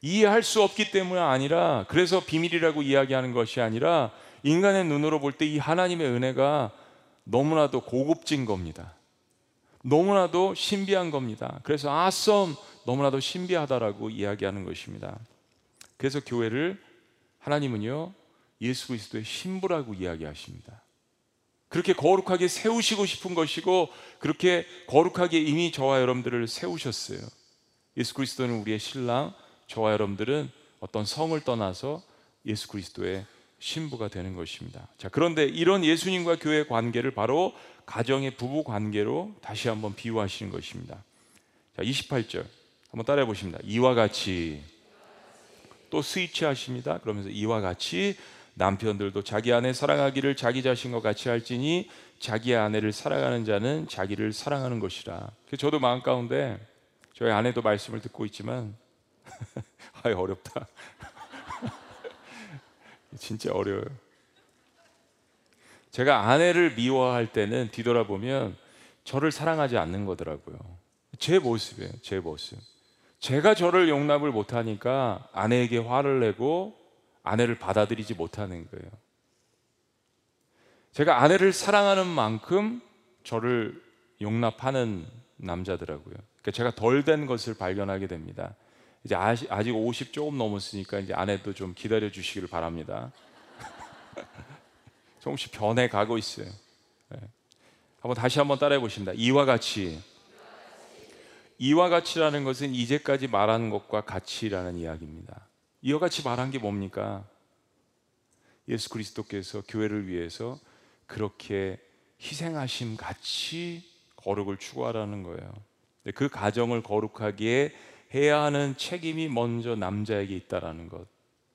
이해할 수 없기 때문이 아니라, 그래서 비밀이라고 이야기하는 것이 아니라 인간의 눈으로 볼 때 이 하나님의 은혜가 너무나도 고급진 겁니다. 너무나도 신비한 겁니다. 그래서 awesome, 너무나도 신비하다라고 이야기하는 것입니다. 그래서 교회를 하나님은요, 예수 그리스도의 신부라고 이야기하십니다. 그렇게 거룩하게 세우시고 싶은 것이고 그렇게 거룩하게 이미 저와 여러분들을 세우셨어요. 예수 그리스도는 우리의 신랑, 저와 여러분들은 어떤 성을 떠나서 예수 그리스도의 신부가 되는 것입니다. 자, 그런데 이런 예수님과 교회의 관계를 바로 가정의 부부 관계로 다시 한번 비유하시는 것입니다. 자, 이십팔 절 한번 따라해 보십니다. 이와 같이, 또 스위치 하십니다. 그러면서 이와 같이 남편들도 자기 아내 사랑하기를 자기 자신과 같이 할지니 자기 아내를 사랑하는 자는 자기를 사랑하는 것이라. 저도 마음 가운데, 저희 아내도 말씀을 듣고 있지만 아이 어렵다. 진짜 어려워요. 제가 아내를 미워할 때는 뒤돌아보면 저를 사랑하지 않는 거더라고요. 제 모습이에요. 제 모습. 제가 저를 용납을 못하니까 아내에게 화를 내고 아내를 받아들이지 못하는 거예요. 제가 아내를 사랑하는 만큼 저를 용납하는 남자더라고요. 그러니까 제가 덜 된 것을 발견하게 됩니다. 이제 아직 오십 조금 넘었으니까 이제 아내도 좀 기다려 주시길 바랍니다. 조금씩 변해가고 있어요. 네. 한번 다시 한번 따라해 보십니다. 이와 같이. 이와 같이라는 것은 이제까지 말한 것과 같이라는 이야기입니다. 이와 같이 말한 게 뭡니까? 예수 그리스도께서 교회를 위해서 그렇게 희생하심 같이 거룩을 추구하라는 거예요. 그 가정을 거룩하게 해야 하는 책임이 먼저 남자에게 있다라는 것,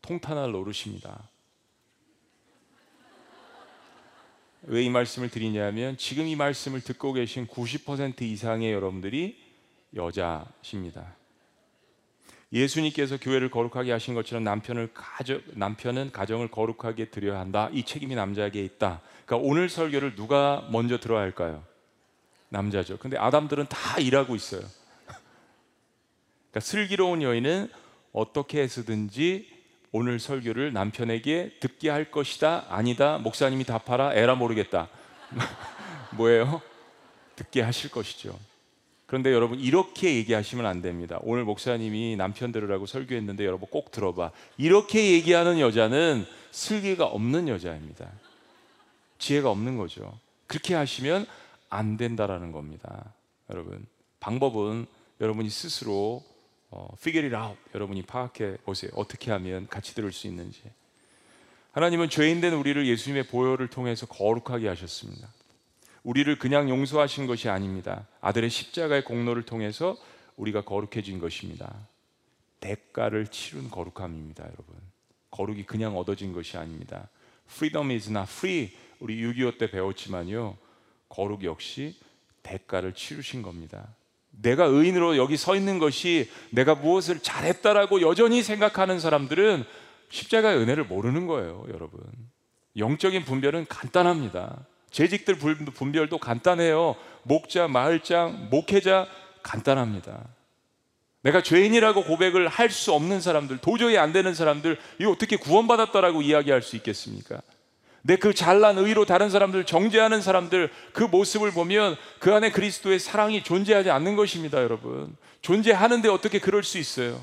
통탄할 노릇입니다. 왜 이 말씀을 드리냐면 지금 이 말씀을 듣고 계신 구십 퍼센트 이상의 여러분들이 여자십니다. 예수님께서 교회를 거룩하게 하신 것처럼 남편을 가정, 남편은 가정을 거룩하게 드려야 한다. 이 책임이 남자에게 있다. 그러니까 오늘 설교를 누가 먼저 들어야 할까요? 남자죠. 근데 아담들은 다 일하고 있어요. 그러니까 슬기로운 여인은 어떻게 해서든지 오늘 설교를 남편에게 듣게 할 것이다. 아니다. 목사님이 답하라. 에라 모르겠다. 뭐예요? 듣게 하실 것이죠. 그런데 여러분 이렇게 얘기하시면 안 됩니다. 오늘 목사님이 남편 들으라고 설교했는데 여러분 꼭 들어봐. 이렇게 얘기하는 여자는 슬기가 없는 여자입니다. 지혜가 없는 거죠. 그렇게 하시면 안 된다라는 겁니다. 여러분 방법은 여러분이 스스로 어, figure it out, 여러분이 파악해 보세요. 어떻게 하면 같이 들을 수 있는지. 하나님은 죄인된 우리를 예수님의 보혈을 통해서 거룩하게 하셨습니다. 우리를 그냥 용서하신 것이 아닙니다. 아들의 십자가의 공로를 통해서 우리가 거룩해진 것입니다. 대가를 치른 거룩함입니다, 여러분. 거룩이 그냥 얻어진 것이 아닙니다. Freedom is not free. 우리 육이오 때 배웠지만요. 거룩 역시 대가를 치르신 겁니다. 내가 의인으로 여기 서 있는 것이 내가 무엇을 잘했다라고 여전히 생각하는 사람들은 십자가의 은혜를 모르는 거예요, 여러분. 영적인 분별은 간단합니다. 재직들 분별도 간단해요. 목자, 마을장, 목회자 간단합니다. 내가 죄인이라고 고백을 할 수 없는 사람들, 도저히 안 되는 사람들, 이거 어떻게 구원받았다라고 이야기할 수 있겠습니까? 내 그 잘난 의로 다른 사람들, 정죄하는 사람들 그 모습을 보면 그 안에 그리스도의 사랑이 존재하지 않는 것입니다, 여러분. 존재하는데 어떻게 그럴 수 있어요?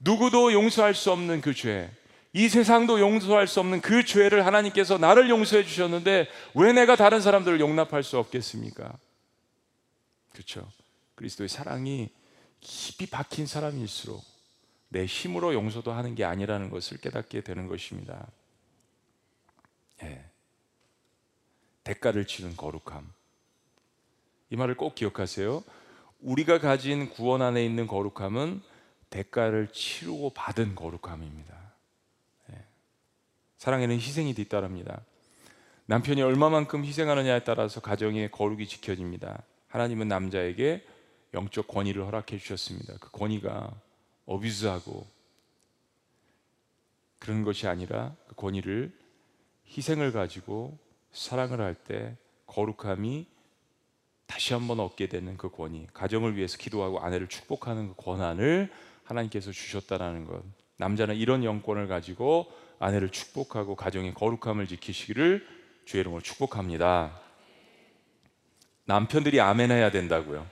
누구도 용서할 수 없는 그 죄, 이 세상도 용서할 수 없는 그 죄를 하나님께서 나를 용서해 주셨는데 왜 내가 다른 사람들을 용납할 수 없겠습니까? 그렇죠? 그리스도의 사랑이 깊이 박힌 사람일수록 내 힘으로 용서도 하는 게 아니라는 것을 깨닫게 되는 것입니다. 예. 대가를 치는 거룩함, 이 말을 꼭 기억하세요. 우리가 가진 구원 안에 있는 거룩함은 대가를 치르고 받은 거룩함입니다. 예. 사랑에는 희생이 뒤따릅니다. 남편이 얼마만큼 희생하느냐에 따라서 가정의 거룩이 지켜집니다. 하나님은 남자에게 영적 권위를 허락해 주셨습니다. 그 권위가 어뷰즈하고 그런 것이 아니라 그 권위를, 희생을 가지고 사랑을 할 때 거룩함이 다시 한번 얻게 되는 그 권위, 가정을 위해서 기도하고 아내를 축복하는 그 권한을 하나님께서 주셨다는 것, 남자는 이런 영권을 가지고 아내를 축복하고 가정의 거룩함을 지키시기를 주의 이름으로 축복합니다. 남편들이 아멘해야 된다고요.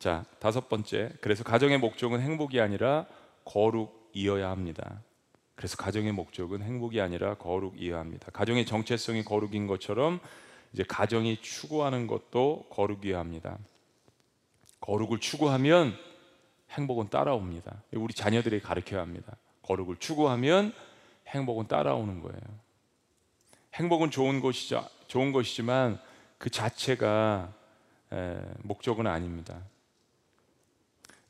자, 다섯 번째, 그래서 가정의 목적은 행복이 아니라 거룩이어야 합니다. 그래서 가정의 목적은 행복이 아니라 거룩이어야 합니다. 가정의 정체성이 거룩인 것처럼 이제 가정이 추구하는 것도 거룩이어야 합니다. 거룩을 추구하면 행복은 따라옵니다. 우리 자녀들이 가르쳐야 합니다. 거룩을 추구하면 행복은 따라오는 거예요. 행복은 좋은 것이자 좋은 것이지만 그 자체가 에, 목적은 아닙니다.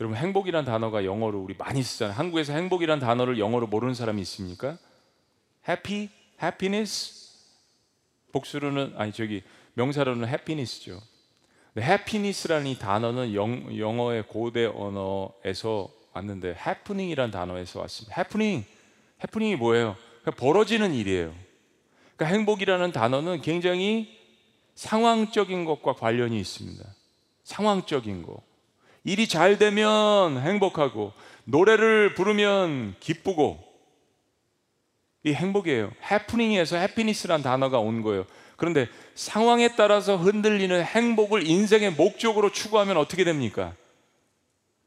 여러분, 행복이란 단어가 영어로 우리 많이 쓰잖아요. 한국에서 행복이란 단어를 영어로 모르는 사람이 있습니까? happy, happiness. 복수로는 아니 저기 명사로는 happiness죠. 근데 happiness라는 이 단어는 영, 영어의 고대 언어에서 왔는데 happening이란 단어에서 왔습니다. happening, happening이 뭐예요? 그러니까 벌어지는 일이에요. 그러니까 행복이라는 단어는 굉장히 상황적인 것과 관련이 있습니다. 상황적인 거. 일이 잘 되면 행복하고 노래를 부르면 기쁘고, 이 행복이에요. 해프닝에서 해피니스란 단어가 온 거예요. 그런데 상황에 따라서 흔들리는 행복을 인생의 목적으로 추구하면 어떻게 됩니까?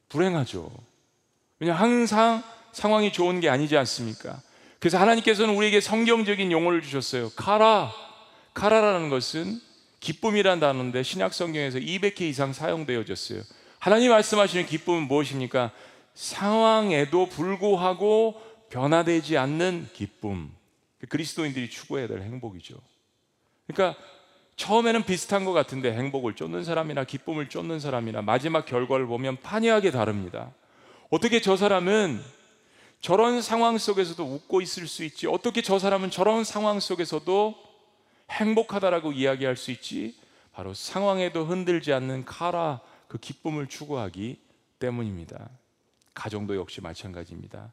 불행하죠. 왜냐하면 항상 상황이 좋은 게 아니지 않습니까? 그래서 하나님께서는 우리에게 성경적인 용어를 주셨어요. 카라, 카라라는 것은 기쁨이란 단어인데 신약 성경에서 이백 회 이상 사용되어졌어요. 하나님 말씀하시는 기쁨은 무엇입니까? 상황에도 불구하고 변화되지 않는 기쁨. 그리스도인들이 추구해야 될 행복이죠. 그러니까 처음에는 비슷한 것 같은데 행복을 쫓는 사람이나 기쁨을 쫓는 사람이나 마지막 결과를 보면 판이하게 다릅니다. 어떻게 저 사람은 저런 상황 속에서도 웃고 있을 수 있지? 어떻게 저 사람은 저런 상황 속에서도 행복하다라고 이야기할 수 있지? 바로 상황에도 흔들지 않는 카라, 그 기쁨을 추구하기 때문입니다. 가정도 역시 마찬가지입니다.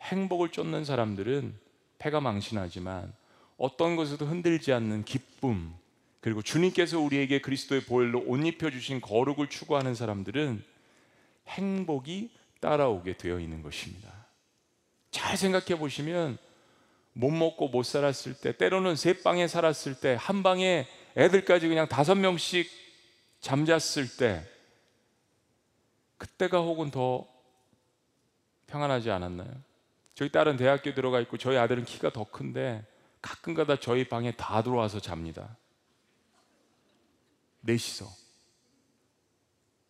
행복을 쫓는 사람들은 패가 망신하지만 어떤 것에도 흔들지 않는 기쁨, 그리고 주님께서 우리에게 그리스도의 보혈로 옷 입혀주신 거룩을 추구하는 사람들은 행복이 따라오게 되어 있는 것입니다. 잘 생각해 보시면 못 먹고 못 살았을 때, 때로는 세 방에 살았을 때, 한 방에 애들까지 그냥 다섯 명씩 잠잤을 때, 그때가 혹은 더 평안하지 않았나요? 저희 딸은 대학교 들어가 있고 저희 아들은 키가 더 큰데 가끔가다 저희 방에 다 들어와서 잡니다. 넷이서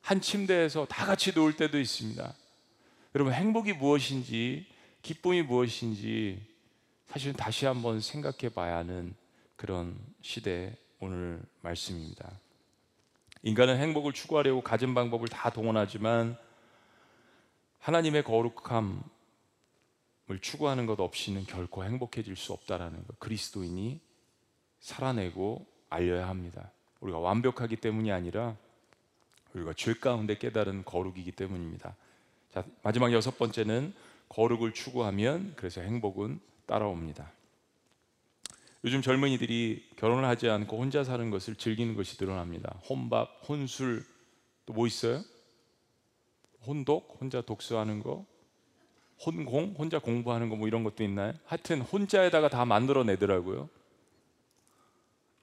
한 침대에서 다 같이 누울 때도 있습니다. 여러분, 행복이 무엇인지 기쁨이 무엇인지 사실은 다시 한번 생각해 봐야 하는 그런 시대의 오늘 말씀입니다. 인간은 행복을 추구하려고 가진 방법을 다 동원하지만 하나님의 거룩함을 추구하는 것 없이는 결코 행복해질 수 없다라는 것, 그리스도인이 살아내고 알려야 합니다. 우리가 완벽하기 때문이 아니라 우리가 죄 가운데 깨달은 거룩이기 때문입니다. 자, 마지막 여섯 번째는 거룩을 추구하면 그래서 행복은 따라옵니다. 요즘 젊은이들이 결혼을 하지 않고 혼자 사는 것을 즐기는 것이 드러납니다. 혼밥, 혼술, 또 뭐 있어요? 혼독, 혼자 독서하는 거, 혼공? 혼자 공부하는 거 뭐 이런 것도 있나요? 하여튼 혼자에다가 다 만들어내더라고요.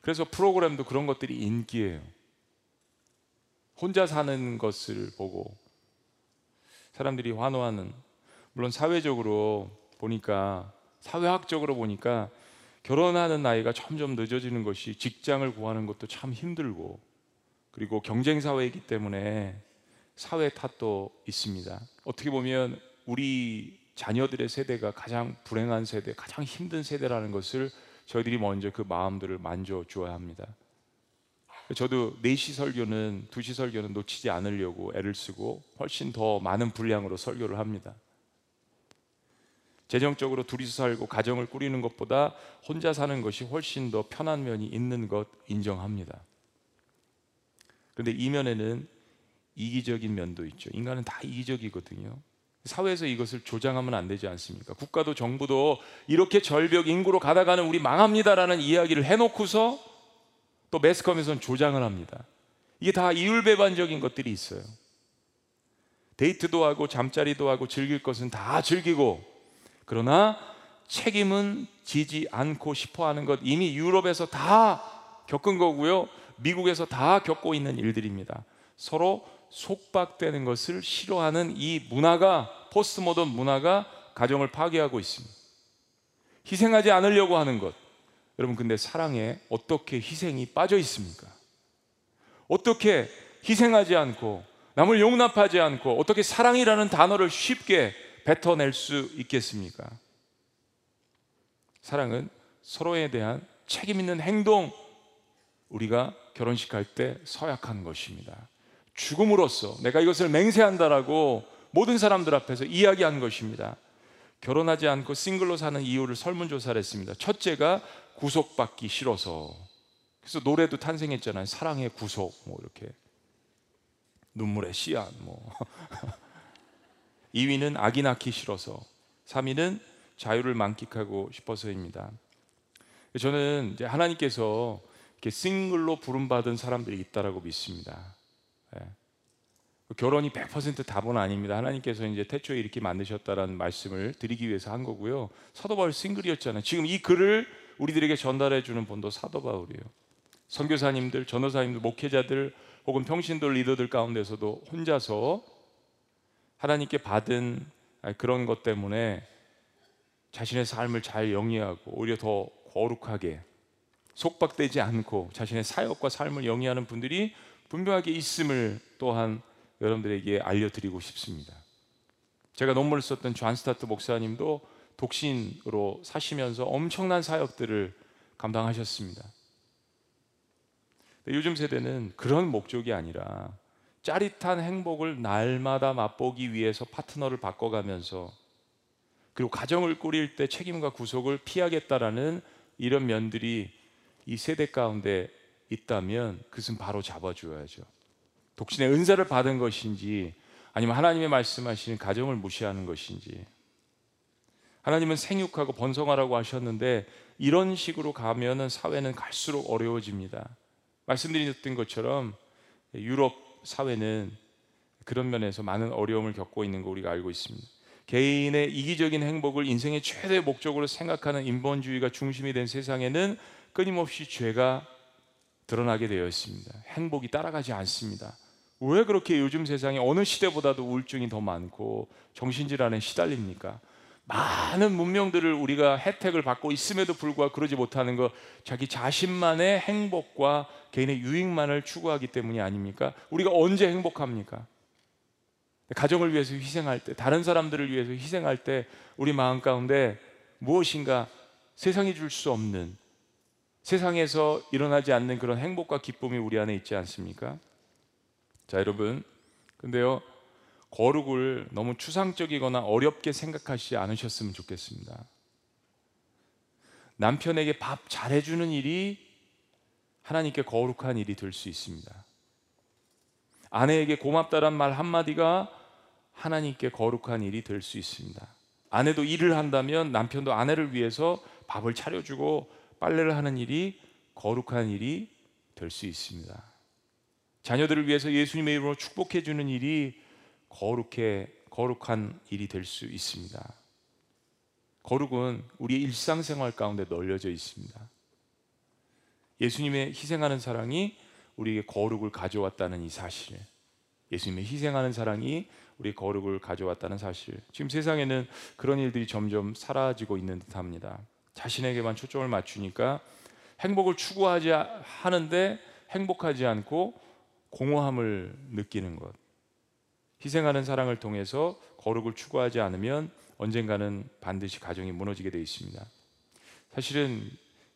그래서 프로그램도 그런 것들이 인기예요. 혼자 사는 것을 보고 사람들이 환호하는, 물론 사회적으로 보니까, 사회학적으로 보니까 결혼하는 나이가 점점 늦어지는 것이 직장을 구하는 것도 참 힘들고, 그리고 경쟁 사회이기 때문에 사회 탓도 있습니다. 어떻게 보면 우리 자녀들의 세대가 가장 불행한 세대, 가장 힘든 세대라는 것을 저희들이 먼저 그 마음들을 만져주어야 합니다. 저도 네 시 설교는, 두 시 설교는 놓치지 않으려고 애를 쓰고 훨씬 더 많은 분량으로 설교를 합니다. 재정적으로 둘이서 살고 가정을 꾸리는 것보다 혼자 사는 것이 훨씬 더 편한 면이 있는 것 인정합니다. 그런데 이면에는 이기적인 면도 있죠. 인간은 다 이기적이거든요. 사회에서 이것을 조장하면 안 되지 않습니까? 국가도 정부도 이렇게 절벽 인구로 가다가는 우리 망합니다라는 이야기를 해놓고서 또 매스컴에서는 조장을 합니다. 이게 다 이율배반적인 것들이 있어요. 데이트도 하고 잠자리도 하고 즐길 것은 다 즐기고, 그러나 책임은 지지 않고 싶어하는 것, 이미 유럽에서 다 겪은 거고요, 미국에서 다 겪고 있는 일들입니다. 서로 속박되는 것을 싫어하는 이 문화가, 포스트모던 문화가 가정을 파괴하고 있습니다. 희생하지 않으려고 하는 것. 여러분, 근데 사랑에 어떻게 희생이 빠져 있습니까? 어떻게 희생하지 않고 남을 용납하지 않고 어떻게 사랑이라는 단어를 쉽게 뱉어낼 수 있겠습니까? 사랑은 서로에 대한 책임 있는 행동, 우리가 결혼식 할 때 서약한 것입니다. 죽음으로써 내가 이것을 맹세한다라고 모든 사람들 앞에서 이야기한 것입니다. 결혼하지 않고 싱글로 사는 이유를 설문조사를 했습니다. 첫째가 구속받기 싫어서. 그래서 노래도 탄생했잖아요. 사랑의 구속, 뭐 이렇게 눈물의 씨앗, 뭐. 이 위는 아기 낳기 싫어서, 삼 위는 자유를 만끽하고 싶어서입니다. 저는 이제 하나님께서 이렇게 싱글로 부름받은 사람들이 있다라고 믿습니다. 예. 결혼이 백 퍼센트 답은 아닙니다. 하나님께서 이제 태초에 이렇게 만드셨다라는 말씀을 드리기 위해서 한 거고요. 사도 바울 싱글이었잖아요. 지금 이 글을 우리들에게 전달해 주는 분도 사도 바울이에요. 선교사님들, 전도사님들, 목회자들, 혹은 평신도 리더들 가운데서도 혼자서 하나님께 받은 그런 것 때문에 자신의 삶을 잘 영위하고 오히려 더 거룩하게 속박되지 않고 자신의 사역과 삶을 영위하는 분들이 분명하게 있음을 또한 여러분들에게 알려드리고 싶습니다. 제가 논문을 썼던 존 스타트 목사님도 독신으로 사시면서 엄청난 사역들을 감당하셨습니다. 요즘 세대는 그런 목적이 아니라 짜릿한 행복을 날마다 맛보기 위해서 파트너를 바꿔가면서, 그리고 가정을 꾸릴 때 책임과 구속을 피하겠다라는 이런 면들이 이 세대 가운데 있다면 그것은 바로 잡아줘야죠. 독신의 은사를 받은 것인지, 아니면 하나님의 말씀하시는 가정을 무시하는 것인지. 하나님은 생육하고 번성하라고 하셨는데 이런 식으로 가면은 사회는 갈수록 어려워집니다. 말씀드렸던 것처럼 유럽 사회는 그런 면에서 많은 어려움을 겪고 있는 거 우리가 알고 있습니다. 개인의 이기적인 행복을 인생의 최대 목적으로 생각하는 인본주의가 중심이 된 세상에는 끊임없이 죄가 드러나게 되어 있습니다. 행복이 따라가지 않습니다. 왜 그렇게 요즘 세상에 어느 시대보다도 우울증이 더 많고 정신질환에 시달립니까? 많은 문명들을 우리가 혜택을 받고 있음에도 불구하고 그러지 못하는 것, 자기 자신만의 행복과 개인의 유익만을 추구하기 때문이 아닙니까? 우리가 언제 행복합니까? 가정을 위해서 희생할 때, 다른 사람들을 위해서 희생할 때 우리 마음 가운데 무엇인가 세상이 줄 수 없는, 세상에서 일어나지 않는 그런 행복과 기쁨이 우리 안에 있지 않습니까? 자, 여러분, 근데요, 거룩을 너무 추상적이거나 어렵게 생각하시지 않으셨으면 좋겠습니다. 남편에게 밥 잘해주는 일이 하나님께 거룩한 일이 될 수 있습니다. 아내에게 고맙다란 말 한마디가 하나님께 거룩한 일이 될 수 있습니다. 아내도 일을 한다면 남편도 아내를 위해서 밥을 차려주고 빨래를 하는 일이 거룩한 일이 될 수 있습니다. 자녀들을 위해서 예수님의 이름으로 축복해 주는 일이 거룩해, 거룩한 일이 될 수 있습니다. 거룩은 우리의 일상생활 가운데 널려져 있습니다. 예수님의 희생하는 사랑이 우리에게 거룩을 가져왔다는 이 사실, 예수님의 희생하는 사랑이 우리의 거룩을 가져왔다는 사실, 지금 세상에는 그런 일들이 점점 사라지고 있는 듯합니다. 자신에게만 초점을 맞추니까 행복을 추구하지 하는데 행복하지 않고 공허함을 느끼는 것, 희생하는 사랑을 통해서 거룩을 추구하지 않으면 언젠가는 반드시 가정이 무너지게 되어 있습니다. 사실은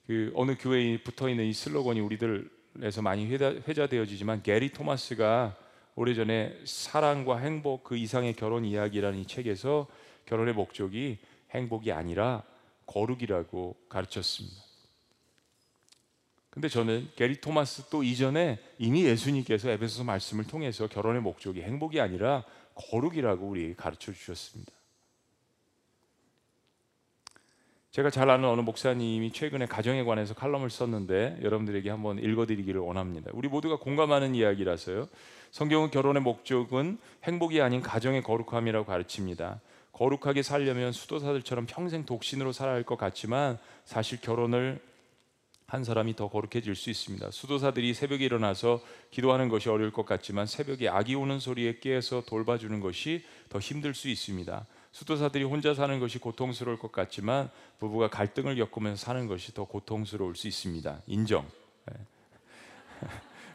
그 어느 교회에 붙어있는 이 슬로건이 우리들에서 많이 회자되어지지만, 게리 토마스가 오래전에 사랑과 행복 그 이상의 결혼 이야기라는 이 책에서 결혼의 목적이 행복이 아니라 거룩이라고 가르쳤습니다. 근데 저는 게리 토마스 또 이전에 이미 예수님께서 에베소서 말씀을 통해서 결혼의 목적이 행복이 아니라 거룩이라고 우리에게 가르쳐 주셨습니다. 제가 잘 아는 어느 목사님이 최근에 가정에 관해서 칼럼을 썼는데 여러분들에게 한번 읽어드리기를 원합니다. 우리 모두가 공감하는 이야기라서요. 성경은 결혼의 목적은 행복이 아닌 가정의 거룩함이라고 가르칩니다. 거룩하게 살려면 수도사들처럼 평생 독신으로 살아야 할 것 같지만 사실 결혼을 한 사람이 더 거룩해질 수 있습니다. 수도사들이 새벽에 일어나서 기도하는 것이 어려울 것 같지만 새벽에 아기 우는 소리에 깨서 돌봐주는 것이 더 힘들 수 있습니다. 수도사들이 혼자 사는 것이 고통스러울 것 같지만 부부가 갈등을 겪으면서 사는 것이 더 고통스러울 수 있습니다. 인정.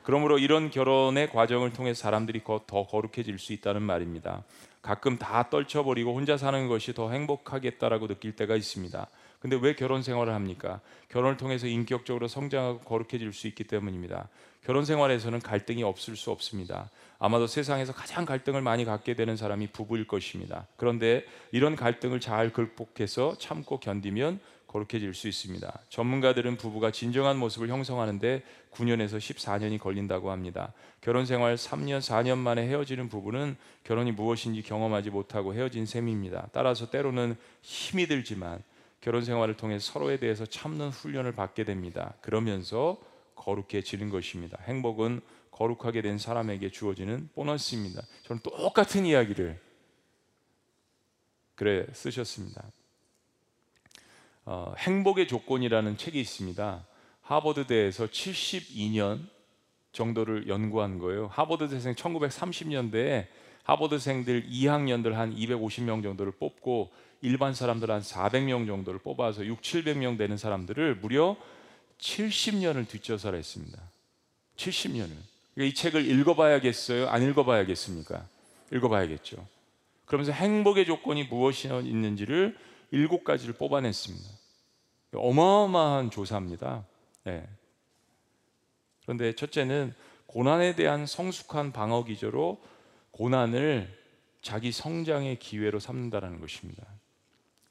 그러므로 이런 결혼의 과정을 통해 사람들이 더 거룩해질 수 있다는 말입니다. 가끔 다 떨쳐버리고 혼자 사는 것이 더 행복하겠다라고 느낄 때가 있습니다. 근데 왜 결혼 생활을 합니까? 결혼을 통해서 인격적으로 성장하고 거룩해질 수 있기 때문입니다. 결혼 생활에서는 갈등이 없을 수 없습니다. 아마도 세상에서 가장 갈등을 많이 갖게 되는 사람이 부부일 것입니다. 그런데 이런 갈등을 잘 극복해서 참고 견디면 거룩해질 수 있습니다. 전문가들은 부부가 진정한 모습을 형성하는데 구 년에서 십사 년이 걸린다고 합니다. 결혼 생활 삼 년, 사 년 만에 헤어지는 부부는 결혼이 무엇인지 경험하지 못하고 헤어진 셈입니다. 따라서 때로는 힘이 들지만 결혼 생활을 통해 서로에 대해서 참는 훈련을 받게 됩니다. 그러면서 거룩해지는 것입니다. 행복은 거룩하게 된 사람에게 주어지는 보너스입니다. 저는 똑같은 이야기를 그래 쓰셨습니다. 어, 행복의 조건이라는 책이 있습니다. 하버드대에서 칠십이 년 정도를 연구한 거예요. 하버드대생 천구백삼십 년대에 하버드생들 이 학년들 한 이백오십 명 정도를 뽑고 일반 사람들 한 사백 명 정도를 뽑아서 육백, 칠백 명 되는 사람들을 무려 칠십 년을 뒷조사를 했습니다. 칠십 년을. 이 책을 읽어봐야겠어요? 안 읽어봐야겠습니까? 읽어봐야겠죠. 그러면서 행복의 조건이 무엇이 있는지를 일곱 가지를 뽑아냈습니다. 어마어마한 조사입니다. 네. 그런데 첫째는 고난에 대한 성숙한 방어 기조로 고난을 자기 성장의 기회로 삼는다라는 것입니다.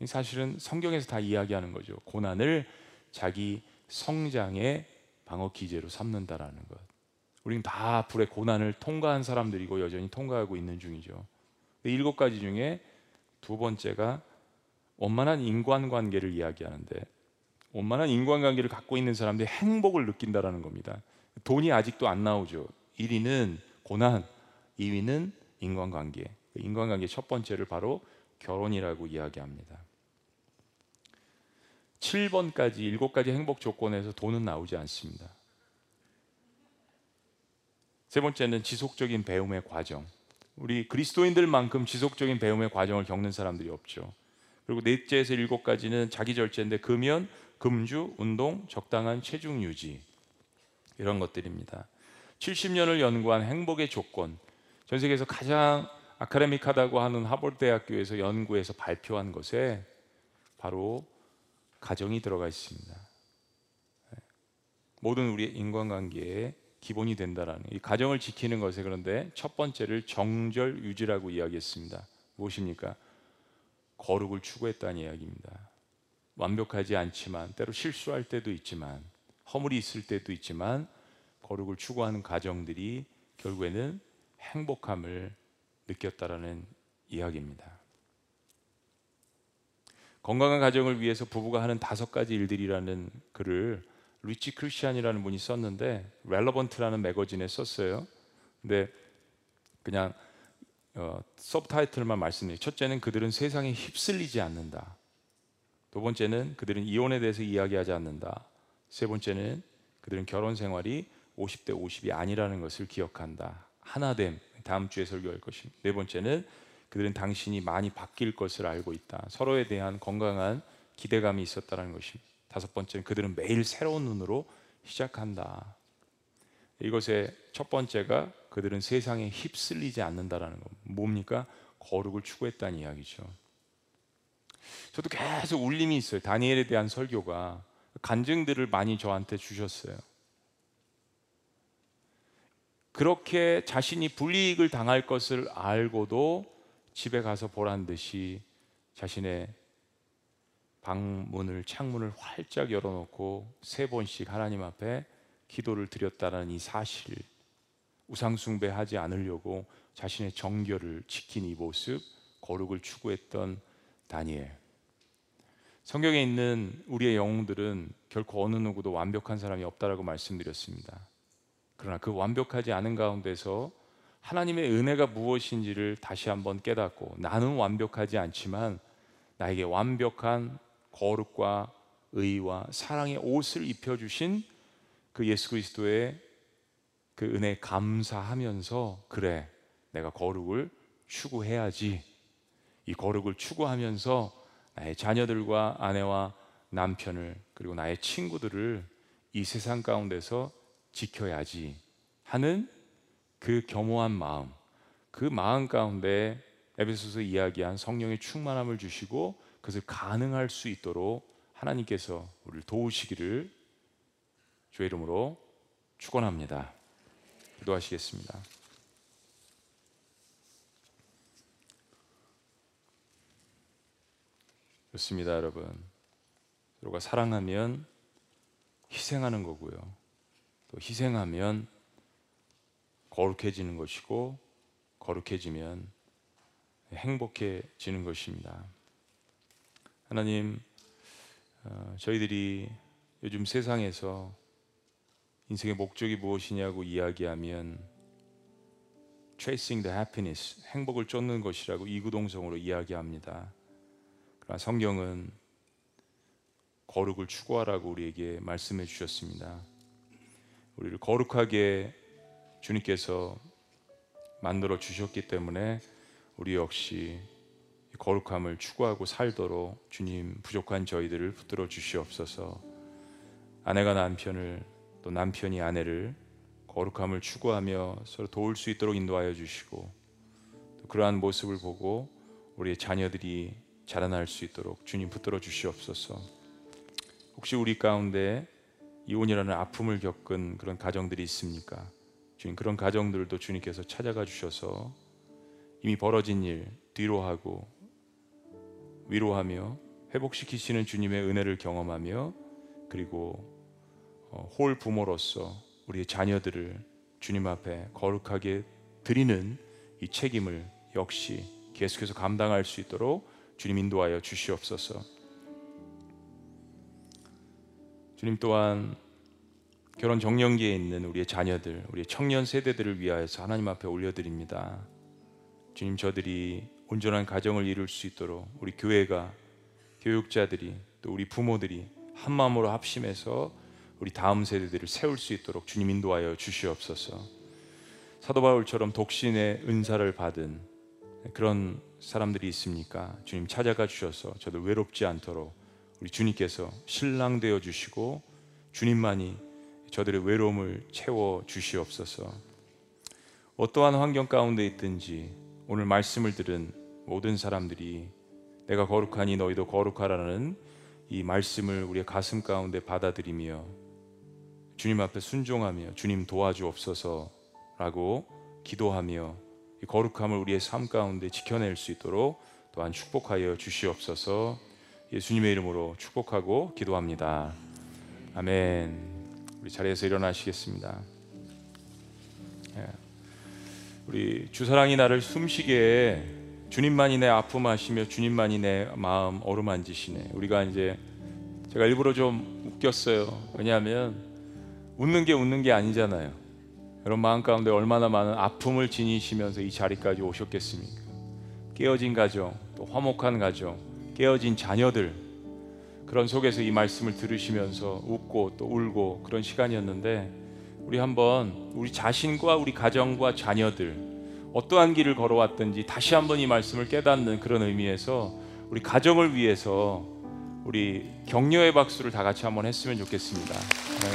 사실은 성경에서 다 이야기하는 거죠. 고난을 자기 성장의 방어 기제로 삼는다라는 것. 우리는 다 불의 고난을 통과한 사람들이고 여전히 통과하고 있는 중이죠. 일곱 가지 중에 두 번째가 원만한 인간관계를 이야기하는데, 원만한 인간관계를 갖고 있는 사람들이 행복을 느낀다라는 겁니다. 돈이 아직도 안 나오죠. 일 위는 고난, 이 위는 인간관계. 인간관계 첫 번째를 바로 결혼이라고 이야기합니다. 칠 번까지 일곱 가지 행복 조건에서 돈은 나오지 않습니다. 세 번째는 지속적인 배움의 과정. 우리 그리스도인들만큼 지속적인 배움의 과정을 겪는 사람들이 없죠. 그리고 넷째에서 일곱 가지는 자기 절제인데 금연, 금주, 운동, 적당한 체중 유지, 이런 것들입니다. 칠십 년을 연구한 행복의 조건, 전 세계에서 가장 아카데믹하다고 하는 하버드 대학교에서 연구해서 발표한 것에 바로 가정이 들어가 있습니다. 모든 우리의 인간관계의 기본이 된다라는 이 가정을 지키는 것에, 그런데 첫 번째를 정절 유지라고 이야기했습니다. 무엇입니까? 거룩을 추구했다는 이야기입니다. 완벽하지 않지만, 때로 실수할 때도 있지만, 허물이 있을 때도 있지만, 거룩을 추구하는 가정들이 결국에는 행복함을 느꼈다라는 이야기입니다. 건강한 가정을 위해서 부부가 하는 다섯 가지 일들이라는 글을 리치 크리스찬이라는 분이 썼는데, 렐러번트라는 매거진에 썼어요. 근데 그냥 어, 서브타이틀만 말씀드릴게요. 첫째는 그들은 세상에 휩쓸리지 않는다. 두 번째는 그들은 이혼에 대해서 이야기하지 않는다. 세 번째는 그들은 결혼 생활이 오십 대 오십이 아니라는 것을 기억한다. 하나됨, 다음 주에 설교할 것입니다. 네 번째는 그들은 당신이 많이 바뀔 것을 알고 있다. 서로에 대한 건강한 기대감이 있었다는 것입니다. 다섯 번째는 그들은 매일 새로운 눈으로 시작한다. 이것의 첫 번째가 그들은 세상에 휩쓸리지 않는다라는 겁니다. 뭡니까? 거룩을 추구했다는 이야기죠. 저도 계속 울림이 있어요. 다니엘에 대한 설교가 간증들을 많이 저한테 주셨어요. 그렇게 자신이 불이익을 당할 것을 알고도 집에 가서 보란 듯이 자신의 방문을, 창문을 활짝 열어놓고 세 번씩 하나님 앞에 기도를 드렸다는 이 사실, 우상숭배하지 않으려고 자신의 정결을 지킨 이 모습, 거룩을 추구했던 다니엘. 성경에 있는 우리의 영웅들은 결코 어느 누구도 완벽한 사람이 없다라고 말씀드렸습니다. 그러나 그 완벽하지 않은 가운데서 하나님의 은혜가 무엇인지를 다시 한번 깨닫고, 나는 완벽하지 않지만 나에게 완벽한 거룩과 의와 사랑의 옷을 입혀주신 그 예수 그리스도의 그 은혜에 감사하면서, 그래, 내가 거룩을 추구해야지. 이 거룩을 추구하면서 나의 자녀들과 아내와 남편을, 그리고 나의 친구들을 이 세상 가운데서 지켜야지 하는 그 겸허한 마음, 그 마음 가운데 에베소서 이야기한 성령의 충만함을 주시고 그것을 가능할 수 있도록 하나님께서 우리를 도우시기를 주의 이름으로 축원합니다. 기도하시겠습니다. 좋습니다, 여러분. 서로가 사랑하면 희생하는 거고요, 또 희생하면 거룩해지는 것이고, 거룩해지면 행복해지는 것입니다. 하나님, 저희들이 요즘 세상에서 인생의 목적이 무엇이냐고 이야기하면 Tracing the happiness, 행복을 쫓는 것이라고 이구동성으로 이야기합니다. 그러나 성경은 거룩을 추구하라고 우리에게 말씀해 주셨습니다. 우리를 거룩하게 주님께서 만들어 주셨기 때문에 우리 역시 거룩함을 추구하고 살도록 주님, 부족한 저희들을 붙들어 주시옵소서. 아내가 남편을, 또 남편이 아내를 거룩함을 추구하며 서로 도울 수 있도록 인도하여 주시고, 또 그러한 모습을 보고 우리의 자녀들이 자라날 수 있도록 주님, 붙들어 주시옵소서. 혹시 우리 가운데 이혼이라는 아픔을 겪은 그런 가정들이 있습니까? 주님, 그런 가정들도 주님께서 찾아가 주셔서 이미 벌어진 일 뒤로 하고 위로하며 회복시키시는 주님의 은혜를 경험하며, 그리고 홀 부모로서 우리의 자녀들을 주님 앞에 거룩하게 드리는 이 책임을 역시 계속해서 감당할 수 있도록 주님, 인도하여 주시옵소서. 주님, 또한 결혼 정년기에 있는 우리의 자녀들, 우리의 청년 세대들을 위하여서 하나님 앞에 올려드립니다. 주님, 저들이 온전한 가정을 이룰 수 있도록 우리 교회가, 교육자들이, 또 우리 부모들이 한 마음으로 합심해서 우리 다음 세대들을 세울 수 있도록 주님, 인도하여 주시옵소서. 사도 바울처럼 독신의 은사를 받은 그런 사람들이 있습니까? 주님, 찾아가 주셔서 저들 외롭지 않도록 우리 주님께서 신랑 되어 주시고, 주님만이 저들의 외로움을 채워 주시옵소서. 어떠한 환경 가운데 있든지 오늘 말씀을 들은 모든 사람들이 내가 거룩하니 너희도 거룩하라는 이 말씀을 우리의 가슴 가운데 받아들이며 주님 앞에 순종하며 주님, 도와주옵소서라고 기도하며 이 거룩함을 우리의 삶 가운데 지켜낼 수 있도록 또한 축복하여 주시옵소서. 예수님의 이름으로 축복하고 기도합니다. 아멘. 우리 자리에서 일어나시겠습니다. 우리 주사랑이 나를 숨쉬게 주님만이 내 아픔하시며 주님만이 내 마음 어루만지시네. 우리가 이제 제가 일부러 좀 웃겼어요. 왜냐하면 웃는 게 웃는 게 아니잖아요. 여러분 마음 가운데 얼마나 많은 아픔을 지니시면서 이 자리까지 오셨겠습니까? 깨어진 가정, 또 화목한 가정, 깨어진 자녀들, 그런 속에서 이 말씀을 들으시면서 웃고 또 울고 그런 시간이었는데, 우리 한번 우리 자신과 우리 가정과 자녀들 어떠한 길을 걸어왔든지 다시 한번 이 말씀을 깨닫는 그런 의미에서 우리 가정을 위해서 우리 격려의 박수를 다 같이 한번 했으면 좋겠습니다. 네.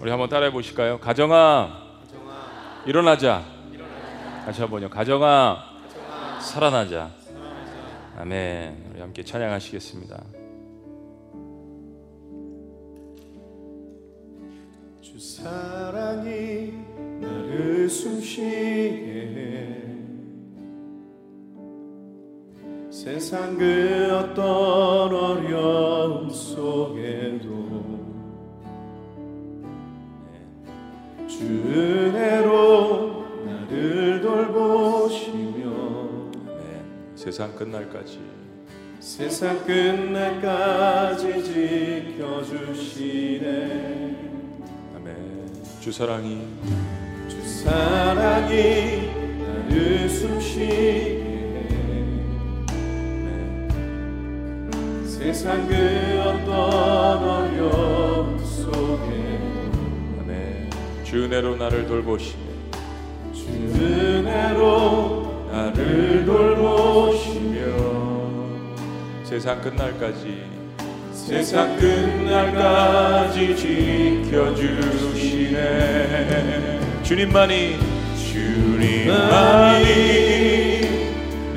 우리 한번 따라해 보실까요? 가정아, 가정아 일어나자. 일어나자. 다시 한번요. 가정아, 가정아 살아나자. 살아나자. 아멘. 우리 함께 찬양하시겠습니다. 주 사랑이 나를 숨쉬게 해 세상 그 어떤 어려움 속에도 주 은혜로 나를 돌보시며 네, 세상 끝날까지 세상 끝날까지 지켜주시네. 아멘. 주 사랑이 주 사랑이 나를 숨쉬게 네. 세상 그 어떤 어려움 속에 주 은혜로 나를 돌보시네. 주 은혜로 나를 돌보시며 세상 끝날까지 세상 끝날까지 지켜주시네. 주님만이 주님만이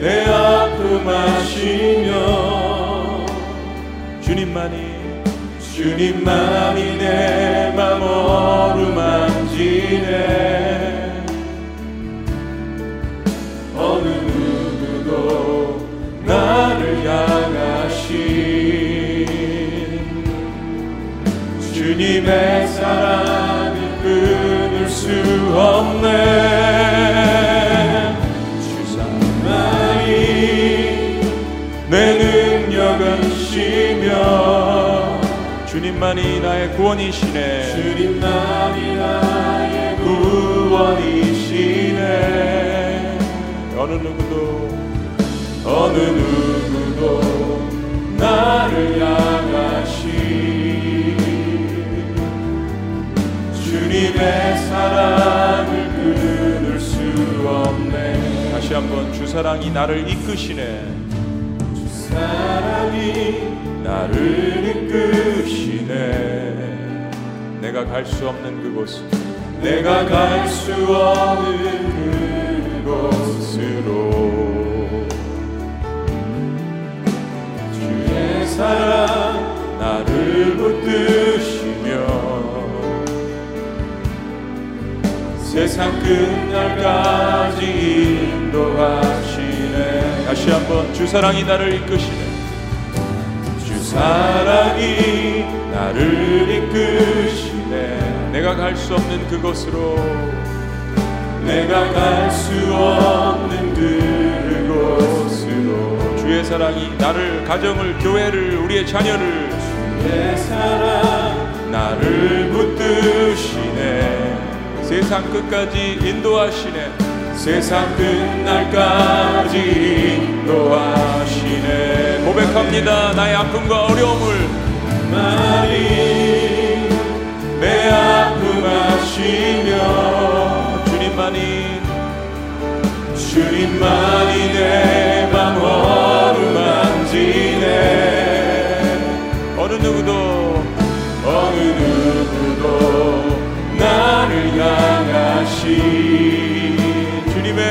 내 아픔 아시며 주님만이 주님만이 내 맘 어루만지네. 어느 누구도 나를 향하신 주님의 사랑을 끊을 수 없네. 주님만이 내 능력은 시며 주님만이 나의 구원이시네. 주님만이 나의 구원이시네. 어느 누구도 어느 누구도 나를 향하신 주님의 사랑을 끊을 수 없네. 다시 한번 주 사랑이 나를 이끄시네. 주 사랑이 나를 이끄시네. 내가 갈 수 없는 그곳으로 내가 갈 수 없는 그곳으로 주의 사랑 나를 붙드시며 세상 끝날까지 인도하시네. 다시 한번 주 사랑이 나를 이끄시네. 사랑이 나를 이끄시네. 내가 갈 수 없는 그곳으로 내가 갈 수 없는 그곳으로 주의 사랑이 나를, 가정을, 교회를, 우리의 자녀를 주의 사랑 나를 붙드시네. 세상 끝까지 인도하시네. 세상 끝날까지 인도하시네. 고백합니다. 나의 아픔과 어려움을 주님만이 내 아픔 아시며 주님만이 주님만이 내 맘 어루만지네. 어느 누구도 어느 누구도 나를 향하신 주님의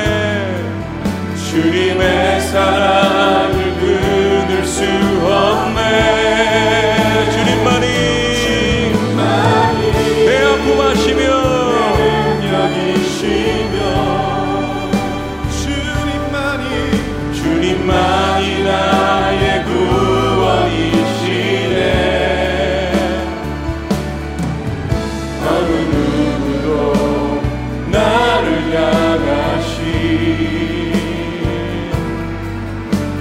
주님의 사랑을 주 없네. 주님만이 내 아픔 아시며 주님만이 주님만이 나의 구원이시네. 어느 누구도 나를 향하신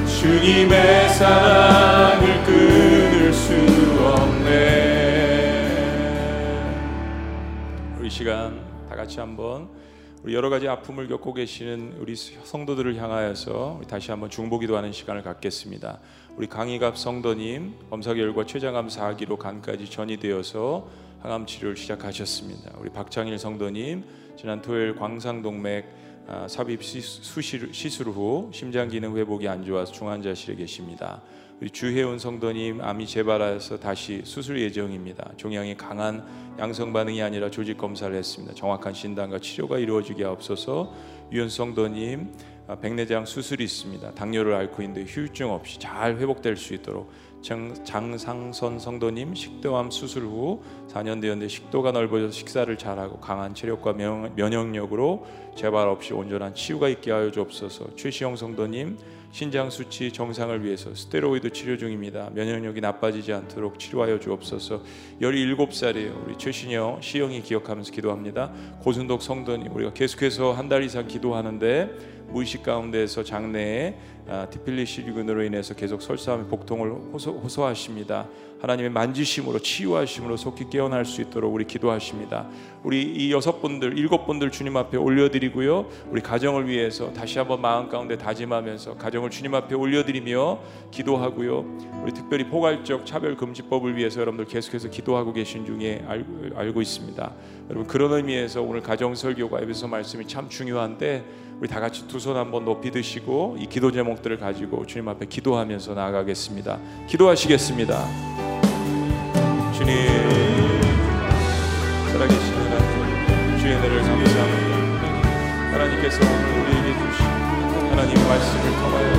주 주님의 사랑을 끊을 수 없네. 우리 시간 다 같이 한번 우리 여러 가지 아픔을 겪고 계시는 우리 성도들을 향하여서 다시 한번 중보기도하는 시간을 갖겠습니다. 우리 강희갑 성도님 검사 결과 췌장암 사 기로 간까지 전이되어서 항암 치료를 시작하셨습니다. 우리 박창일 성도님 지난 토요일 광상동맥 아, 삽입 시술, 시술 후 심장 기능 회복이 안 좋아서 중환자실에 계십니다. 우리 주혜운 성도님 암이 재발해서 다시 수술 예정입니다. 종양이 강한 양성 반응이 아니라 조직 검사를 했습니다. 정확한 진단과 치료가 이루어지게 하옵소서. 유현 성도님 아, 백내장 수술이 있습니다. 당뇨를 앓고 있는데 후유증 없이 잘 회복될 수 있도록. 장, 장상선 성도님 식도암 수술 후 사 년 되었는데 식도가 넓어져서 식사를 잘하고 강한 체력과 면, 면역력으로 재발 없이 온전한 치유가 있게 하여 주옵소서. 최시영 성도님 신장 수치 정상을 위해서 스테로이드 치료 중입니다. 면역력이 나빠지지 않도록 치료하여 주옵소서. 열일곱 살이에요 우리 최신영 시영이 기억하면서 기도합니다. 고순독 성도님 우리가 계속해서 한 달 이상 기도하는데 무의식 가운데에서 장내에 디필리시균으로 인해서 계속 설사하며 복통을 호소, 호소하십니다. 하나님의 만지심으로 치유하심으로 속히 깨어날 수 있도록 우리 기도하십니다. 우리 이 여섯 분들 일곱 분들 주님 앞에 올려드리고요. 우리 가정을 위해서 다시 한번 마음 가운데 다짐하면서 가정을 주님 앞에 올려드리며 기도하고요. 우리 특별히 포괄적 차별금지법을 위해서 여러분들 계속해서 기도하고 계신 중에 알, 알고 있습니다. 여러분 그런 의미에서 오늘 가정설교가 에베소 말씀이 참 중요한데 우리 다 같이 두 손 한번 높이 드시고 이 기도 제목들을 가지고 주님 앞에 기도하면서 나아가겠습니다. 기도하시겠습니다. 주님 살아계시는 하나님 주의 은혜를 감사합니다. 하나님께서 오늘 우리에게 주신 하나님의 말씀을 통하여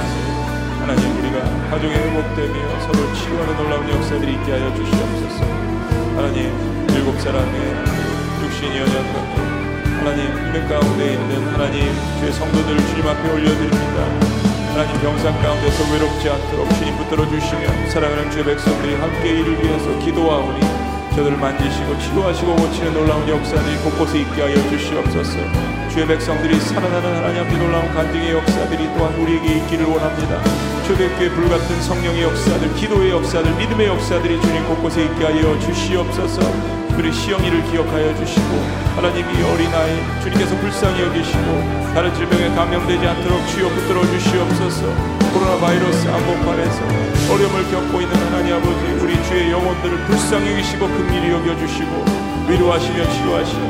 하나님 우리가 가정이 회복되며 서로 치유하는 놀라운 역사들이 있게 하여 주시옵소서. 하나님 일곱 사람의 육신이 연약하고 하나님 힘의 가운데 있는 하나님 주의 성도들을 주님 앞에 올려드립니다. 하나님 병상 가운데서 외롭지 않도록 주님 붙들어 주시며 사랑하는 주의 백성들이 함께 이를 위해서 기도하오니 저들을 만지시고 치료하시고 고치는 놀라운 역사들이 곳곳에 있게 하여 주시옵소서. 주의 백성들이 살아나는 하나님 앞에 놀라운 간증의 역사들이 또한 우리에게 있기를 원합니다. 초대교회 불같은 성령의 역사들 기도의 역사들 믿음의 역사들이 주님 곳곳에 있게 하여 주시옵소서. 우리 시영이를 기억하여 주시고 하나님 이 어린아이 주님께서 불쌍히 여기시고 다른 질병에 감염되지 않도록 주여 붙들어 주시옵소서. 코로나 바이러스 한복판에서 어려움을 겪고 있는 하나님 아버지 우리 주의 영혼들을 불쌍히 여기시고 긍휼히 여겨주시고 위로하시며 치유하시고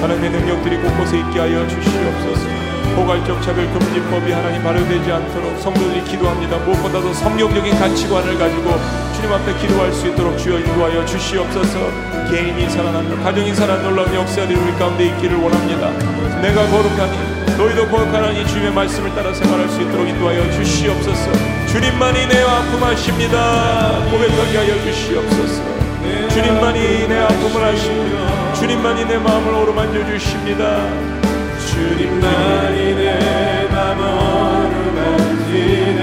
하나님의 능력들이 곳곳에 있게 하여 주시옵소서. 포괄적 차별금지법이 하나님 발효되지 않도록 성도들이 기도합니다. 무엇보다도 성경적인 가치관을 가지고 주님 앞에 기도할 수 있도록 주여 인도하여 주시옵소서. 개인이 살아나는 가정이 살아나는 놀라운 역사들이 우리 가운데 있기를 원합니다. 내가 거룩하니 너희도 거룩하라니 주님의 말씀을 따라 생활할 수 있도록 인도하여 주시옵소서. 주님만이 내 아픔 아십니다. 고백하게 하여 주시옵소서. 주님만이 내 아픔을 아십니다. 주님만이 내 마음을 어루만져 주십니다. 주님만이 내 맘 어루만지네.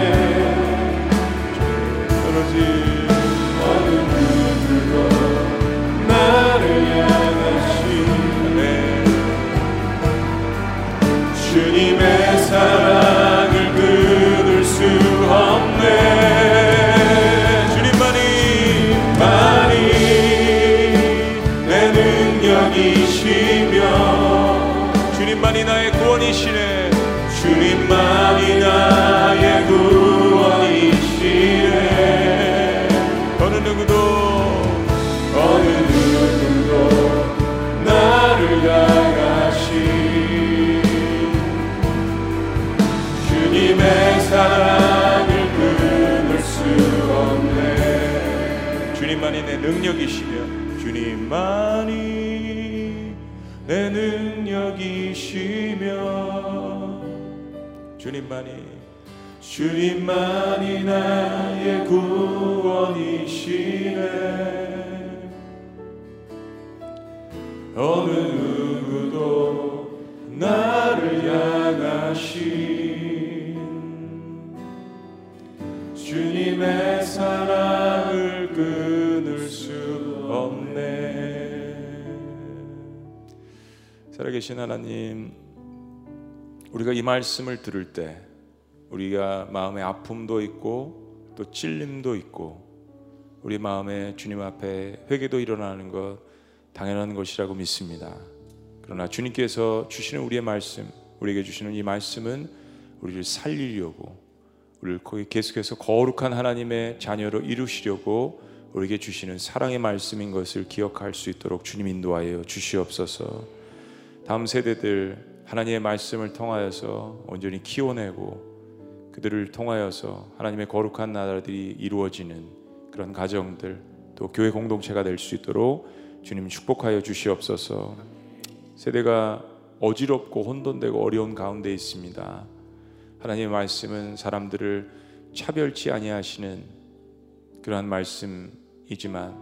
떨어진 어둠 물들고 나를 향하시네. 주님의 사랑을 끊을 수 없네. 주님만이 만이 내 능력이시며 주님만이 나의 구원이시네. 주님만이 나의 구원이시네. 어느 누구도 어느 누구도 나를 향하신 주님의 사랑을 끊을 수 없네. 주님만이 내 능력이시며 주님만이 내 능력이시며 주님만이 주님만이 나의 구원이시네. 어느 누구도 나를 향하신 주님의 사랑을 끊을 수 없네. 살아계신 하나님, 우리가 이 말씀을 들을 때 우리가 마음의 아픔도 있고 또 찔림도 있고 우리 마음에 주님 앞에 회개도 일어나는 것 당연한 것이라고 믿습니다. 그러나 주님께서 주시는 우리의 말씀, 우리에게 주시는 이 말씀은 우리를 살리려고, 우리를 계속해서 거룩한 하나님의 자녀로 이루시려고 우리에게 주시는 사랑의 말씀인 것을 기억할 수 있도록 주님 인도하여 주시옵소서. 다음 세대들 하나님의 말씀을 통하여서 온전히 키워내고 그들을 통하여서 하나님의 거룩한 나라들이 이루어지는 그런 가정들, 또 교회 공동체가 될 수 있도록 주님 축복하여 주시옵소서. 세대가 어지럽고 혼돈되고 어려운 가운데 있습니다. 하나님의 말씀은 사람들을 차별치 아니하시는 그러한 말씀이지만,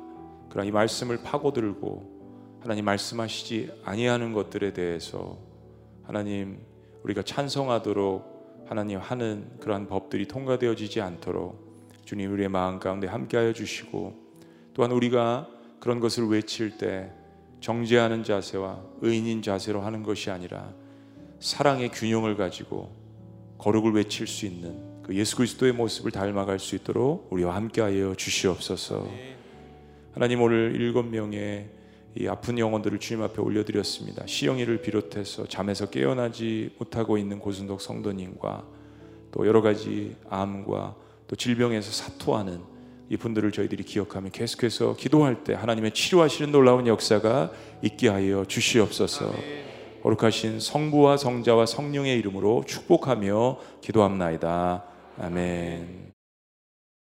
그러한 이 말씀을 파고들고 하나님 말씀하시지 아니하는 것들에 대해서 하나님 우리가 찬성하도록 하나님 하는 그러한 법들이 통과되어지지 않도록 주님 우리의 마음 가운데 함께하여 주시고, 또한 우리가 그런 것을 외칠 때 정죄하는 자세와 의인인 자세로 하는 것이 아니라 사랑의 균형을 가지고 거룩을 외칠 수 있는 그 예수 그리스도의 모습을 닮아갈 수 있도록 우리와 함께하여 주시옵소서. 하나님, 오늘 일곱 명의 이 아픈 영혼들을 주님 앞에 올려드렸습니다. 시영이를 비롯해서 잠에서 깨어나지 못하고 있는 고순덕 성도님과 또 여러 가지 암과 또 질병에서 사토하는 이분들을 저희들이 기억하며 계속해서 기도할 때 하나님의 치료하시는 놀라운 역사가 있게 하여 주시옵소서. 거룩하신 성부와 성자와 성령의 이름으로 축복하며 기도합나이다. 아멘.